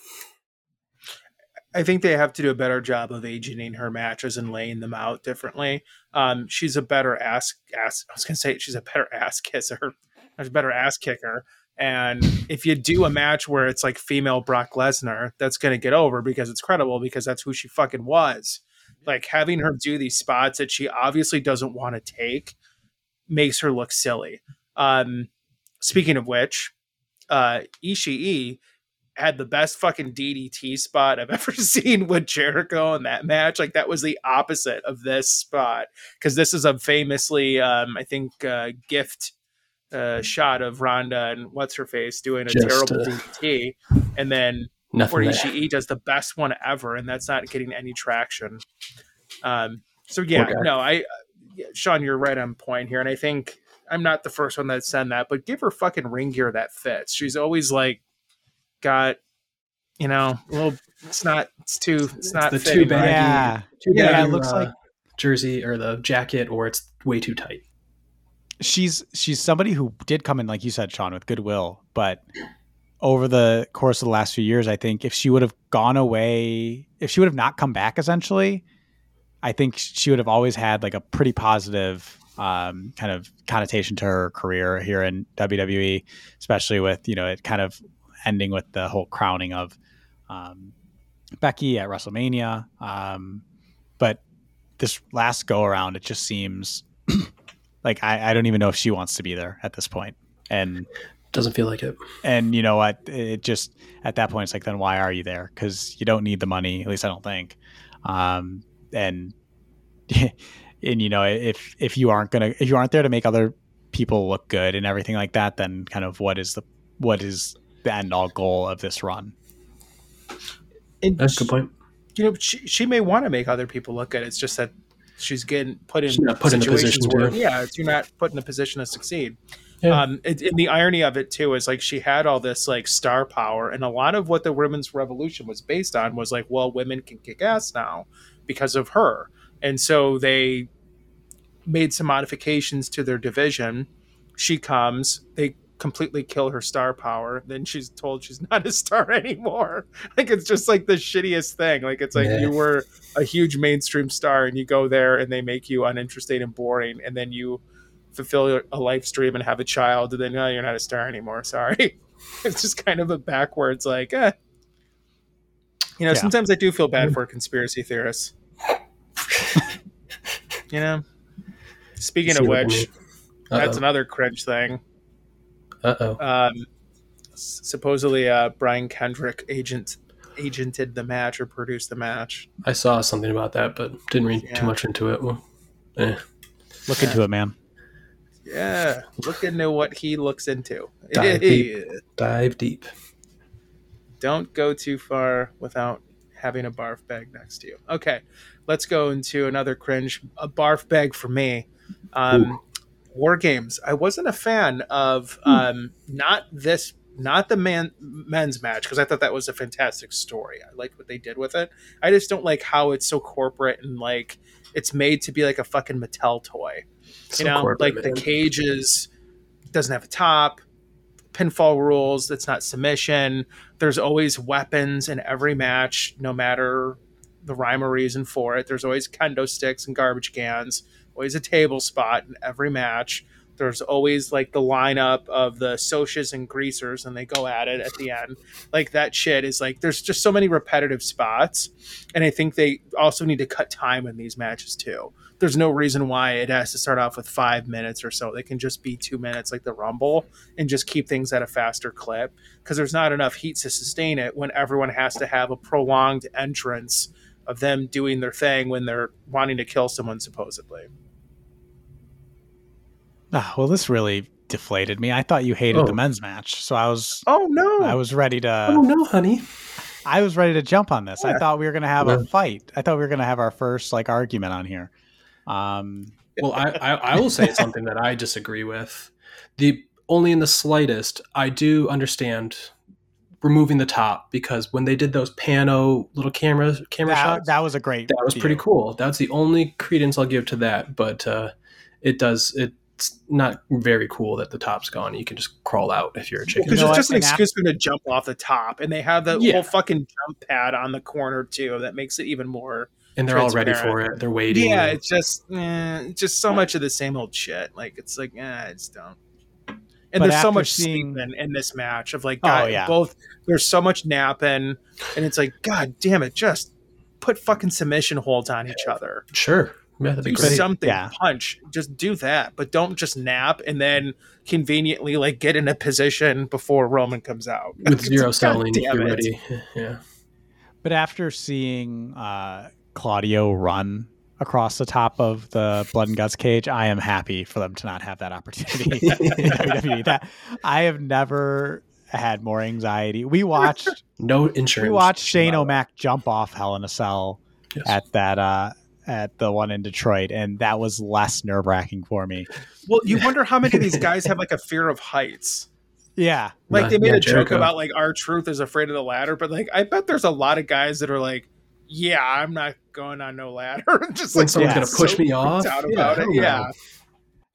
I think they have to do a better job of agenting her matches and laying them out differently. Um, she's a better ass ass. I was going to say she's a better ass kisser. A better ass kicker. And if you do a match where it's like female Brock Lesnar, that's going to get over because it's credible, because that's who she fucking was. Like, having her do these spots that she obviously doesn't want to take makes her look silly. Um, speaking of which, uh, Ishii had the best fucking D D T spot I've ever seen with Jericho in that match. Like, that was the opposite of this spot, because this is a famously, um, I think, uh, gift Uh, shot of Ronda and what's her face doing a Just, terrible uh, D D T, and then Ishii does the best one ever, and that's not getting any traction. Um, so yeah, okay. no, I, uh, Sean, you're right on point here, and I think I'm not the first one that's said that, but give her fucking ring gear that fits. She's always like got, you know, a little. It's not. It's too. It's, it's not the too baggy. Yeah, too yeah, baggy, it looks uh, like jersey or the jacket, or it's way too tight. She's she's somebody who did come in, like you said, Sean, with goodwill. But over the course of the last few years, I think if she would have gone away, if she would have not come back, essentially, I think she would have always had like a pretty positive um, kind of connotation to her career here in W W E, especially with, you know, it kind of ending with the whole crowning of um, Becky at WrestleMania. Um, but this last go around, it just seems... Like, I, I don't even know if she wants to be there at this point. And doesn't feel like it. And you know what? It just, at that point, it's like, then why are you there? Because you don't need the money. At least I don't think. Um, and, and you know, if, if you aren't going to, if you aren't there to make other people look good and everything like that, then kind of what is the, what is the end all goal of this run? And That's she, a good point. You know, she, she may want to make other people look good. It's just that, she's getting put in put in a position where, yeah, you're not put in a position to succeed. Yeah. Um, it, and the irony of it too is like she had all this like star power, and a lot of what the women's revolution was based on was like, well, women can kick ass now because of her, and so they made some modifications to their division. She comes, they completely kill her star power, then she's told she's not a star anymore. Like, it's just like the shittiest thing. Like, it's like, yeah, you were a huge mainstream star and you go there and they make you uninteresting and boring, and then you fulfill a life stream and have a child, and then no, you're not a star anymore, sorry. It's just kind of a backwards, like, eh. You know, yeah. Sometimes I do feel bad for conspiracy theorists. You know, speaking of which, that's another cringe thing. Uh-oh. Um, supposedly uh, Brian Kendrick agent agented the match or produced the match. I saw something about that, but didn't read yeah. too much into it. Well, eh. Look into yeah. it, man. Yeah, look into what he looks into. Dive deep. Dive deep. Don't go too far without having a barf bag next to you. Okay, let's go into another cringe. A barf bag for me. Um, Ooh. War Games. I wasn't a fan of um, not this, not the man men's match, because I thought that was a fantastic story. I liked what they did with it. I just don't like how it's so corporate and like it's made to be like a fucking Mattel toy. So you know, like, man. The cages doesn't have a top, pinfall rules. That's not submission. There's always weapons in every match, no matter the rhyme or reason for it. There's always kendo sticks and garbage cans. Always a table spot in every match. there's always like the lineup of the socias and greasers, and they go at it at the end. Like that shit is like, there's just so many repetitive spots. And I think they also need to cut time in these matches too. There's no reason why it has to start off with five minutes or so. They can just be two minutes like the Rumble and just keep things at a faster clip, because there's not enough heat to sustain it when everyone has to have a prolonged entrance of them doing their thing when they're wanting to kill someone, supposedly. Oh, well, this really deflated me. I thought you hated oh. the men's match. So I was, Oh no, I was ready to, Oh no, honey. I was ready to jump on this. Yeah. I thought we were going to have yeah. a fight. I thought we were going to have our first like argument on here. Um, well, I, I, I will say something that I disagree with. The only in the slightest, I do understand removing the top, because when they did those pano little camera, camera that, shots, that was a great, that was view. Pretty cool. That's the only credence I'll give to that. But, uh, it does, it, it's not very cool that the top's gone. You can just crawl out if you're a chicken. Because well, it's just an excuse for them to jump off the top, and they have that yeah. whole fucking jump pad on the corner too. That makes it even more. And they're all ready for it. They're waiting. Yeah, it's just, eh, just so much of the same old shit. Like it's like, eh, I just don't. And but there's so much seeing in, in this match of like, God, oh, yeah. both. There's so much napping, and it's like, God damn it, just put fucking submission holds on each other. Sure. Yeah, do something, yeah. punch, just do that, but don't just nap and then conveniently like get in a position before Roman comes out with zero selling. Yeah. But after seeing uh, Claudio run across the top of the Blood and Guts cage, I am happy for them to not have that opportunity. That I have never had more anxiety. We watched no insurance. We watched Shane O'Mac jump off Hell in a Cell yes. at that. Uh, at the one in Detroit, and that was less nerve-wracking for me. Well, you wonder how many of these guys have like a fear of heights. Yeah. Like they made yeah, a Jericho. joke about like R-Truth is afraid of the ladder, but like I bet there's a lot of guys that are like, yeah, I'm not going on no ladder. Just like, like someone's yeah, going to push so me off. Out yeah, about it. yeah.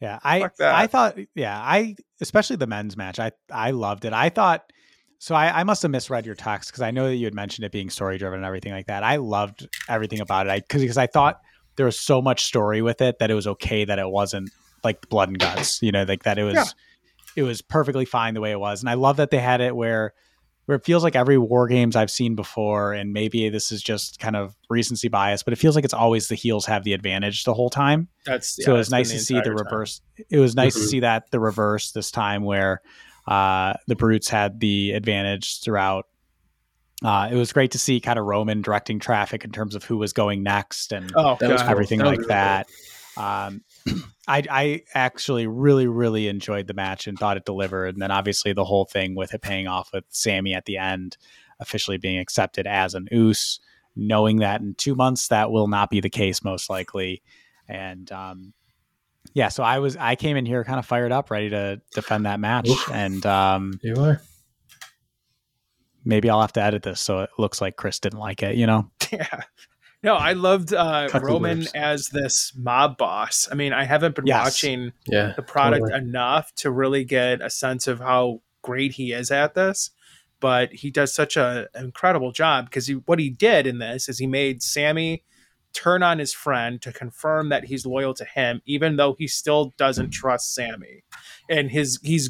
Yeah. I, I thought, yeah, I, especially the men's match, I, I loved it. I thought, So I, I must have misread your text, because I know that you had mentioned it being story-driven and everything like that. I loved everything about it because I, I thought there was so much story with it that it was okay that it wasn't like Blood and Guts, you know, like that it was yeah. it was perfectly fine the way it was. And I love that they had it where where it feels like every War Games I've seen before, and maybe this is just kind of recency bias, but it feels like it's always the heels have the advantage the whole time. That's yeah, so it was nice to see the reverse. Time. It was nice mm-hmm. to see that the reverse this time where. Uh, the Brutes had the advantage throughout. Uh, it was great to see kind of Roman directing traffic in terms of who was going next and oh, everything that like really that. Um, I, I actually really, really enjoyed the match and thought it delivered. And then obviously the whole thing with it paying off with Sammy at the end, officially being accepted as an U S, knowing that in two months that will not be the case most likely. And, um, yeah, so I was I came in here kind of fired up, ready to defend that match. Oof. And um, you are. Maybe I'll have to edit this so it looks like Chris didn't like it, you know? Yeah. No, I loved uh, Roman as this mob boss. I mean, I haven't been yes. watching yeah, the product totally. enough to really get a sense of how great he is at this. But he does such a, an incredible job, because he, what he did in this is he made Sammy turn on his friend to confirm that he's loyal to him, even though he still doesn't trust Sammy, and his he's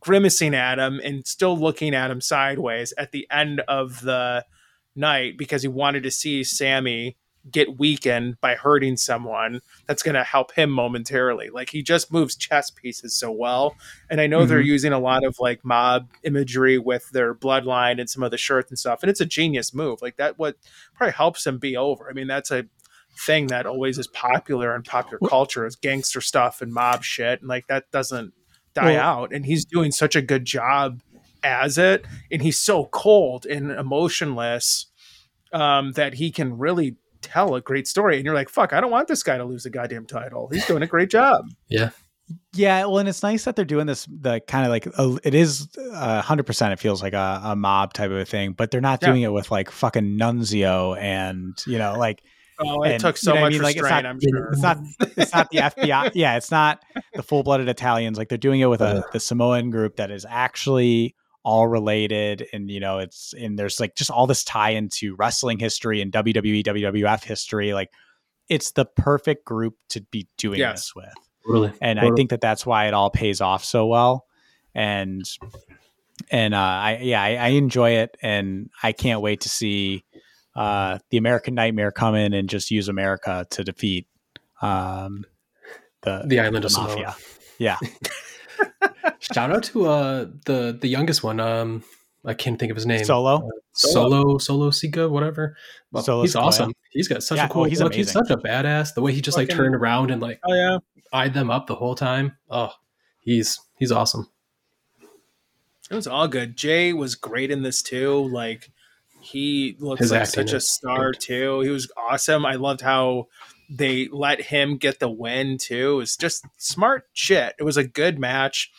grimacing at him and still looking at him sideways at the end of the night, because he wanted to see Sammy get weakened by hurting someone that's going to help him momentarily. Like, he just moves chess pieces so well. And I know mm-hmm. they're using a lot of like mob imagery with their bloodline and some of the shirts and stuff. And it's a genius move. Like that, what probably helps him be over. I mean, that's a thing that always is popular in popular culture, is gangster stuff and mob shit. And like, that doesn't die well, out. And he's doing such a good job as it. And he's so cold and emotionless um, that he can really tell a great story, and you're like, fuck, I don't want this guy to lose the goddamn title. He's doing a great job. Yeah. Yeah. Well, and it's nice that they're doing this, the kind of like, a, it is a hundred percent. It feels like a, a mob type of a thing, but they're not yeah. doing it with like fucking Nunzio and, you know, like, oh, it and, took so you know much I mean? Restraint, like, not, I'm sure. It's not, it's not the F B I. Yeah. It's not the full blooded Italians. Like, they're doing it with a, the Samoan group that is actually all related, and you know, it's, and there's like just all this tie into wrestling history and W W E W W F history. Like, it's the perfect group to be doing yes. this with. Totally. And totally. I think that that's why it all pays off so well. And, and, uh, I, yeah, I, I enjoy it, and I can't wait to see, uh, the American Nightmare come in and just use America to defeat, um, the, the island the of Mafia. Samoa. Yeah. Shout out to, uh, the, the youngest one. Um, I can't think of his name. Solo, uh, Solo, Solo Sika, whatever. Well, Solo he's Sikoya. Awesome. He's got such yeah, a cool. Oh, he's, look, he's such a badass. The way he just Fucking, like turned around and like, oh yeah, eyed them up the whole time. Oh, he's he's awesome. It was all good. Jay was great in this too. Like he looks His like such a star good. too. He was awesome. I loved how they let him get the win too. It's just smart shit. It was a good match.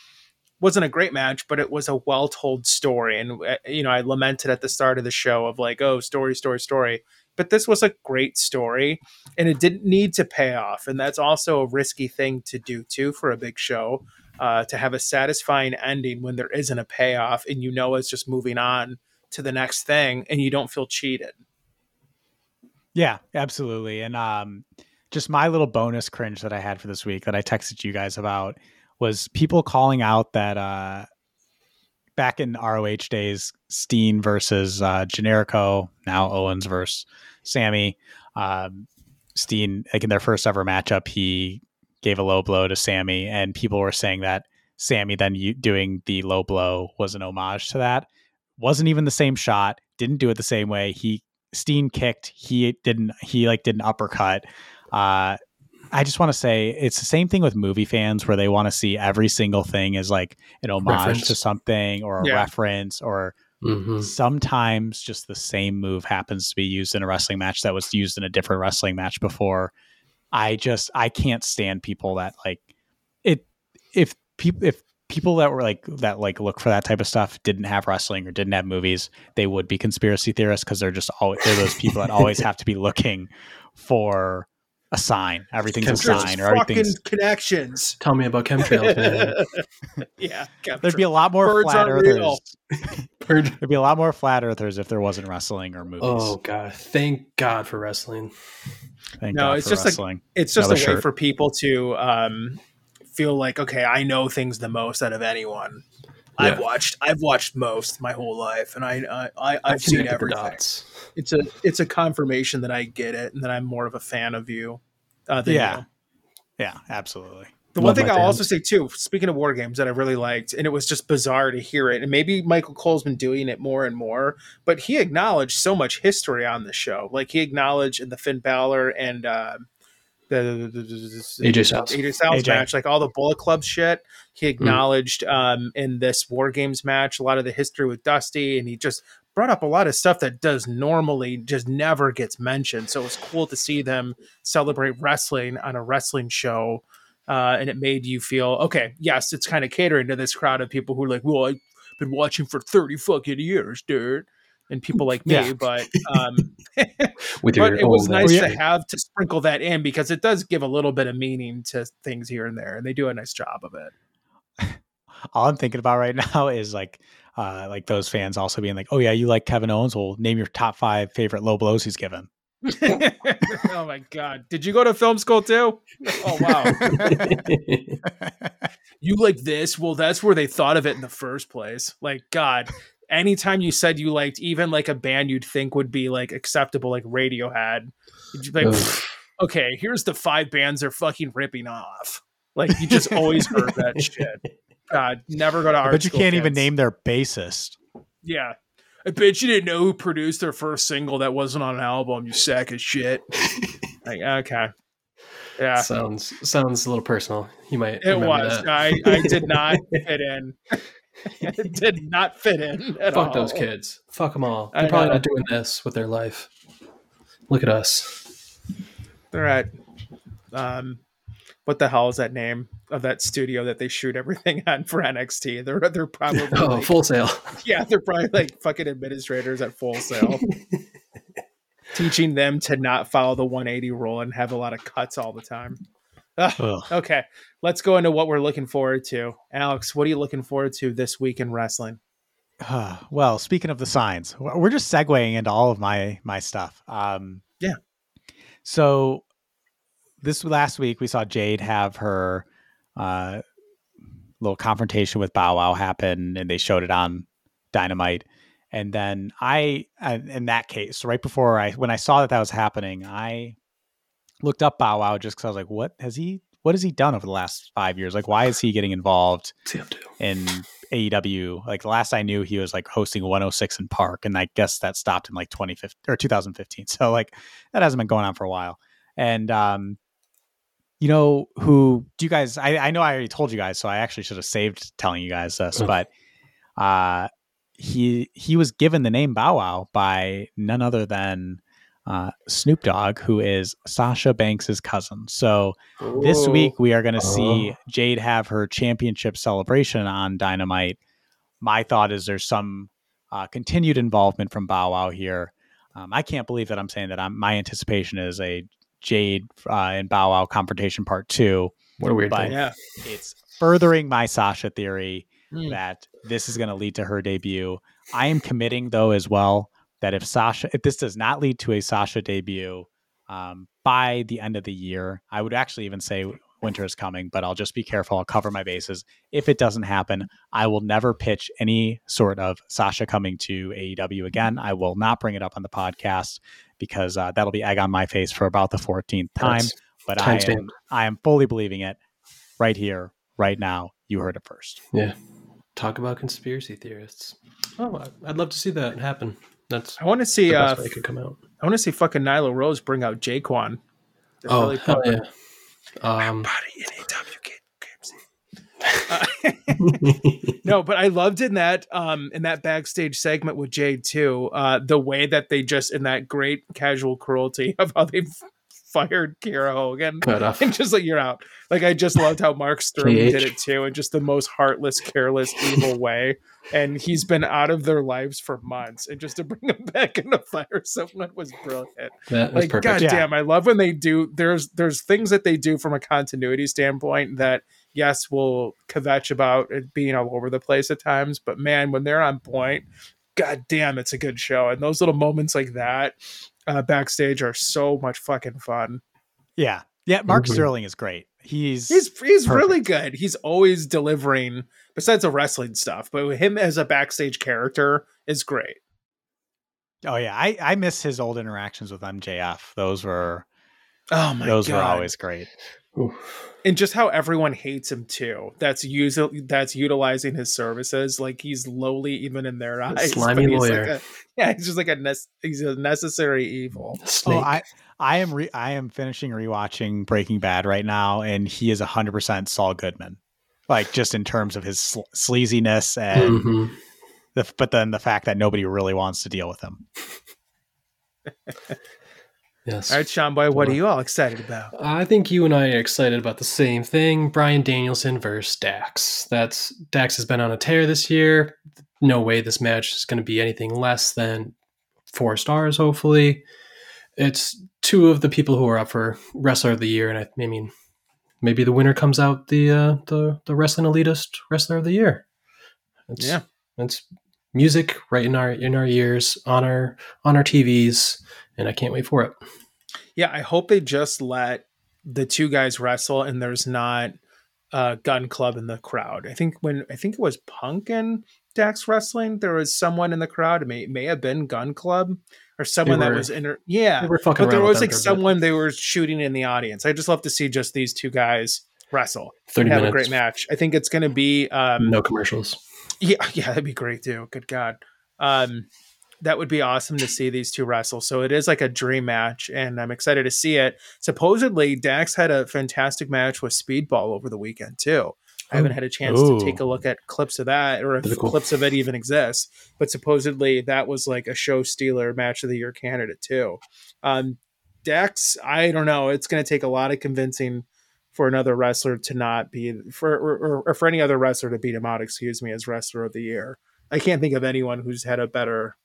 Wasn't a great match, but it was a well-told story. And, you know, I lamented at the start of the show of like, oh, story, story, story. But this was a great story, and it didn't need to pay off. And that's also a risky thing to do too, for a big show, uh, to have a satisfying ending when there isn't a payoff and, you know, it's just moving on to the next thing and you don't feel cheated. Yeah, absolutely. And, um, just my little bonus cringe that I had for this week that I texted you guys about was people calling out that uh, back in R O H days, Steen versus uh, Generico, now Owens versus Sammy. Um, Steen, like in their first ever matchup, he gave a low blow to Sammy, and people were saying that Sammy then u- doing the low blow was an homage to that. Wasn't even the same shot. Didn't do it the same way. He Steen kicked. He didn't. He like did an uppercut. Uh, I just want to say it's the same thing with movie fans where they want to see every single thing as like an homage reference. to something or a yeah. reference or mm-hmm. sometimes just the same move happens to be used in a wrestling match that was used in a different wrestling match before. I just, I can't stand people that like it. If people, if people that were like, that like look for that type of stuff didn't have wrestling or didn't have movies, they would be conspiracy theorists. Cause they're just always, they're those people that always have to be looking for a sign. Everything's Chemtrails. a sign, or everything's fucking connections. Tell me about chemtrails, man. yeah, chemtrails. There'd be a lot more Birds flat earthers. There'd be a lot more flat earthers if there wasn't wrestling or movies. Oh god, thank God for wrestling. Thank no, god it's for just wrestling. A, it's just Another a shirt. way for people to um, feel like, okay, I know things the most out of anyone. Yeah. I've watched, I've watched most my whole life, and I, I, I I've seen everything. It's a, it's a confirmation that I get it, and that I'm more of a fan of you. Uh, than yeah, you. yeah, absolutely. The Love one thing I'll fans. also say too, speaking of war games, that I really liked, and it was just bizarre to hear it. And maybe Michael Cole's been doing it more and more, but he acknowledged so much history on the show. Like he acknowledged in the Finn Balor and uh, the, the, the, the A J Styles, A J Styles match, like all the Bullet Club shit. He acknowledged mm. um, in this war games match a lot of the history with Dusty, and he just brought up a lot of stuff that does normally just never gets mentioned. So it was cool to see them celebrate wrestling on a wrestling show. Uh, and it made you feel, okay, yes, it's kind of catering to this crowd of people who are like, well, I've been watching for thirty fucking years, dude. And people like me, yeah. but, um, With but it was nice oh, yeah. to have to sprinkle that in because it does give a little bit of meaning to things here and there. And they do a nice job of it. All I'm thinking about right now is like, Uh, like those fans also being like, oh yeah, you like Kevin Owens? Well, name your top five favorite low blows he's given. Oh my God. Did you go to film school too? Oh wow. You like this? Well, that's where they thought of it in the first place. Like, God, anytime you said you liked even like a band you'd think would be like acceptable, like Radiohead, you'd be like, okay, here's the five bands they're fucking ripping off. Like you just always heard that shit. God, never go to art. But you can't kids. even name their bassist. Yeah. I bet you didn't know who produced their first single that wasn't on an album, you sack of shit. Like, okay. Yeah. Sounds sounds a little personal. You might It was. That. I, I did not fit in. It did not fit in at Fuck all. those kids. Fuck them all. They're I probably know. not doing this with their life. Look at us. All right. Um What the hell is that name of that studio that they shoot everything on for N X T? They're they're probably oh, like, Full Sail. Yeah, they're probably like fucking administrators at Full Sail, teaching them to not follow the one eighty rule and have a lot of cuts all the time. Ugh. Okay, let's go into what we're looking forward to. Alex, what are you looking forward to this week in wrestling? Uh, well, speaking of the signs, we're just segueing into all of my my stuff. Um, yeah. So. This last week, we saw Jade have her uh, little confrontation with Bow Wow happened, and they showed it on Dynamite. And then I, in that case, right before I, when I saw that that was happening, I looked up Bow Wow just because I was like, what has he, what has he done over the last five years? Like, why is he getting involved in A E W? Like, last I knew, he was like hosting one oh six in Park. And I guess that stopped in like twenty fifteen or twenty fifteen. So like that hasn't been going on for a while. And, um, you know, who do you guys, I, I know I already told you guys, so I actually should have saved telling you guys this, but, uh, he he was given the name Bow Wow by none other than uh, Snoop Dogg, who is Sasha Banks' cousin. So Ooh. This week we are going to see Jade have her championship celebration on Dynamite. My thought is there's some uh, continued involvement from Bow Wow here. Um, I can't believe that I'm saying that. I'm, my anticipation is a Jade uh, and Bow Wow confrontation part two. What a weird thing. Yeah. It's furthering my Sasha theory mm. that this is going to lead to her debut. I am committing, though, as well, that if Sasha, if this does not lead to a Sasha debut um, by the end of the year, I would actually even say winter is coming, but I'll just be careful. I'll cover my bases. If it doesn't happen, I will never pitch any sort of Sasha coming to A E W again. I will not bring it up on the podcast because uh, that'll be egg on my face for about the fourteenth time. That's but I am, I am fully believing it right here, right now. You heard it first. Yeah. Talk about conspiracy theorists. Oh, I'd love to see that happen. That's I want to see. Uh, it could come out. I want to see fucking Nyla Rose bring out Jaquan. Oh really hell yeah! Um, uh, no, but I loved in that um, in that backstage segment with Jade too. Uh, the way that they just in that great casual cruelty of how they fired Kiera Hogan and just like you're out. Like I just loved how Mark Sturm did it too, and just the most heartless, careless, evil way. And he's been out of their lives for months, and just to bring him back in the fire, someone was brilliant. That was like perfect. God yeah. damn, I love when they do. There's there's things that they do from a continuity standpoint that yes, we'll kvetch about it being all over the place at times, but man, when they're on point, god damn, it's a good show. And those little moments like that. Uh, backstage are so much fucking fun. Yeah. Yeah. Mark mm-hmm. Sterling is great. He's he's, he's really good. He's always delivering besides the wrestling stuff, but him as a backstage character is great. Oh yeah. I, I miss his old interactions with M J F. Those were, oh my those God. Were always great. Oof. And just how everyone hates him too. That's using that's utilizing his services. Like he's lowly even in their eyes. A slimy he's lawyer. Like a, yeah, he's just like a ne- he's a necessary evil. Snake. Oh, I I am re- I am finishing rewatching Breaking Bad right now, and he is a hundred percent Saul Goodman. Like just in terms of his sl- sleaziness and mm-hmm. the but then the fact that nobody really wants to deal with him. Yes. All right, Sean Boy, what are you all excited about? I think you and I are excited about the same thing. Bryan Danielson versus Dax. That's Dax has been on a tear this year. No way this match is going to be anything less than four stars, hopefully. It's two of the people who are up for Wrestler of the Year, and I, I mean, maybe the winner comes out the uh, the, the Wrestling Elitist Wrestler of the Year. It's, yeah. It's music right in our in our ears, on our on our T Vs, and I can't wait for it. Yeah, I hope they just let the two guys wrestle and there's not a gun club in the crowd. I think when I think it was Punk and Dax wrestling, there was someone in the crowd. It may, it may have been Gun Club or someone were, that was in. Yeah, but there was like someone bit. They were shooting in the audience. I just love to see just these two guys wrestle. thirty and have minutes. A great match. I think it's going to be um, no commercials. Yeah, yeah, that'd be great too. Good God. Um, that would be awesome to see these two wrestle. So it is like a dream match, and I'm excited to see it. Supposedly, Dax had a fantastic match with Speedball over the weekend too. I haven't had a chance Ooh. To take a look at clips of that or if cool. clips of it even exists. But supposedly, that was like a show stealer match of the year candidate too. Um, Dax, I don't know. It's going to take a lot of convincing for another wrestler to not be for or, or for any other wrestler to beat him out, excuse me, as wrestler of the year. I can't think of anyone who's had a better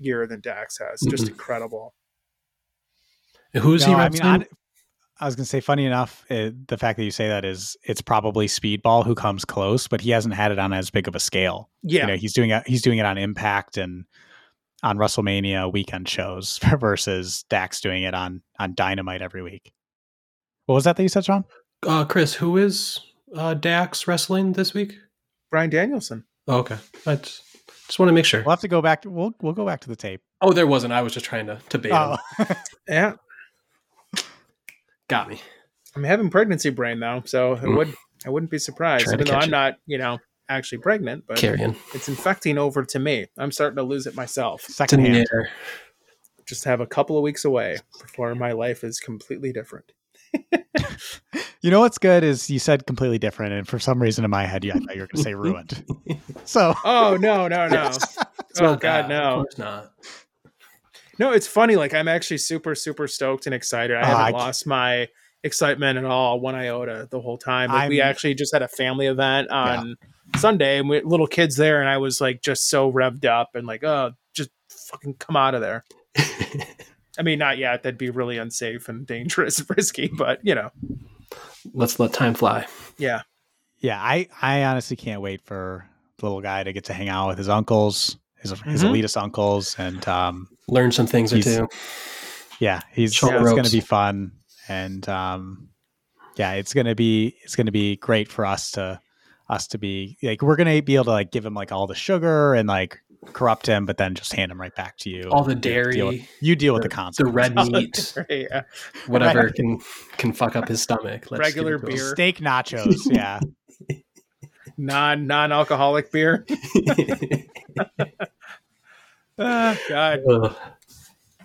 year than Dax has. Mm-hmm. Just incredible. Who's no, he? I mean, I, I was going to say, funny enough, it, the fact that you say that is it's probably Speedball who comes close, but he hasn't had it on as big of a scale. Yeah, you know, he's doing it. He's doing it on Impact and on WrestleMania weekend shows versus Dax doing it on on Dynamite every week. What was that that you said, Sean? Uh, Chris, who is uh, Dax wrestling this week? Bryan Danielson. Oh, okay. I just, just want to make sure. We'll have to go back. To, we'll we'll go back to the tape. Oh, there wasn't. I was just trying to, to bait oh. him. Yeah. Got me. I'm having pregnancy brain, though, so mm. I, would, I wouldn't be surprised. Even though I'm it. not, you know, actually pregnant, but Carrion. It's infecting over to me. I'm starting to lose it myself. Second hand. Just have a couple of weeks away before my life is completely different. You know what's good is you said completely different, and for some reason in my head, yeah, I thought you were going to say ruined. So, oh no, no, no! Oh God, no! Of course not. No, it's funny. Like I'm actually super, super stoked and excited. I uh, haven't I... lost my excitement at all, one iota, the whole time. Like, we actually just had a family event on yeah. Sunday, and we had little kids there, and I was like just so revved up and like, oh, just fucking come out of there. I mean, not yet. That'd be really unsafe and dangerous and risky, but you know. Let's let time fly. Yeah. Yeah. I, I honestly can't wait for the little guy to get to hang out with his uncles, his, mm-hmm. his elitist uncles, and um, learn some things or two. Yeah. He's Show it's going to be fun. And um, yeah, it's going to be, it's going to be great for us to, us to be like, we're going to be able to like give him like all the sugar and like corrupt him, but then just hand him right back to you. All the dairy. Deal with, you deal the, with the consequences. The red meat. Dairy, yeah. Whatever right. can can fuck up his stomach. Let's Regular beer. Steak nachos, yeah. non, non-alcoholic beer. ah, God. Ugh.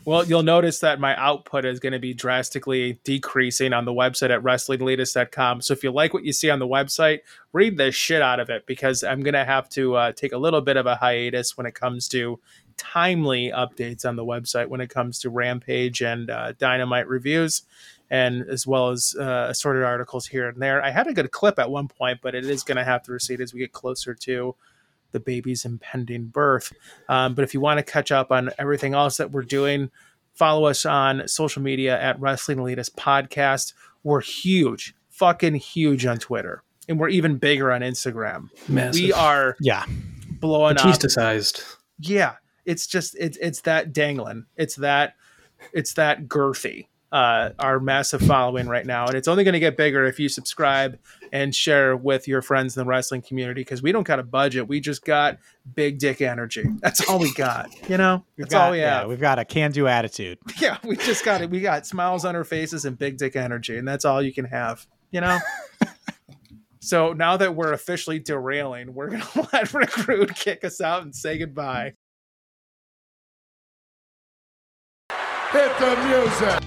Well, you'll notice that my output is going to be drastically decreasing on the website at wrestling elitist dot com. So if you like what you see on the website, read the shit out of it, because I'm going to have to uh, take a little bit of a hiatus when it comes to timely updates on the website, when it comes to Rampage and uh, Dynamite reviews, and as well as uh, assorted articles here and there. I had a good clip at one point, but it is going to have to recede as we get closer to the baby's impending birth. Um, but if you want to catch up on everything else that we're doing, follow us on social media at Wrestling Elitist Podcast. We're huge, fucking huge on Twitter. And we're even bigger on Instagram. Massive. We are yeah. blowing Batista-sized. Up. Yeah. It's just, it's, it's that dangling. It's that, it's that girthy. Uh, our massive following right now. And it's only going to get bigger if you subscribe and share with your friends in the wrestling community, because we don't got a budget. We just got big dick energy. That's all we got. You know, we've that's got, all we have. Yeah, we've got a can-do attitude. Yeah, we just got it. We got smiles on our faces and big dick energy, and that's all you can have, you know? So now that we're officially derailing, we're going to let Recruit kick us out and say goodbye. Hit the music.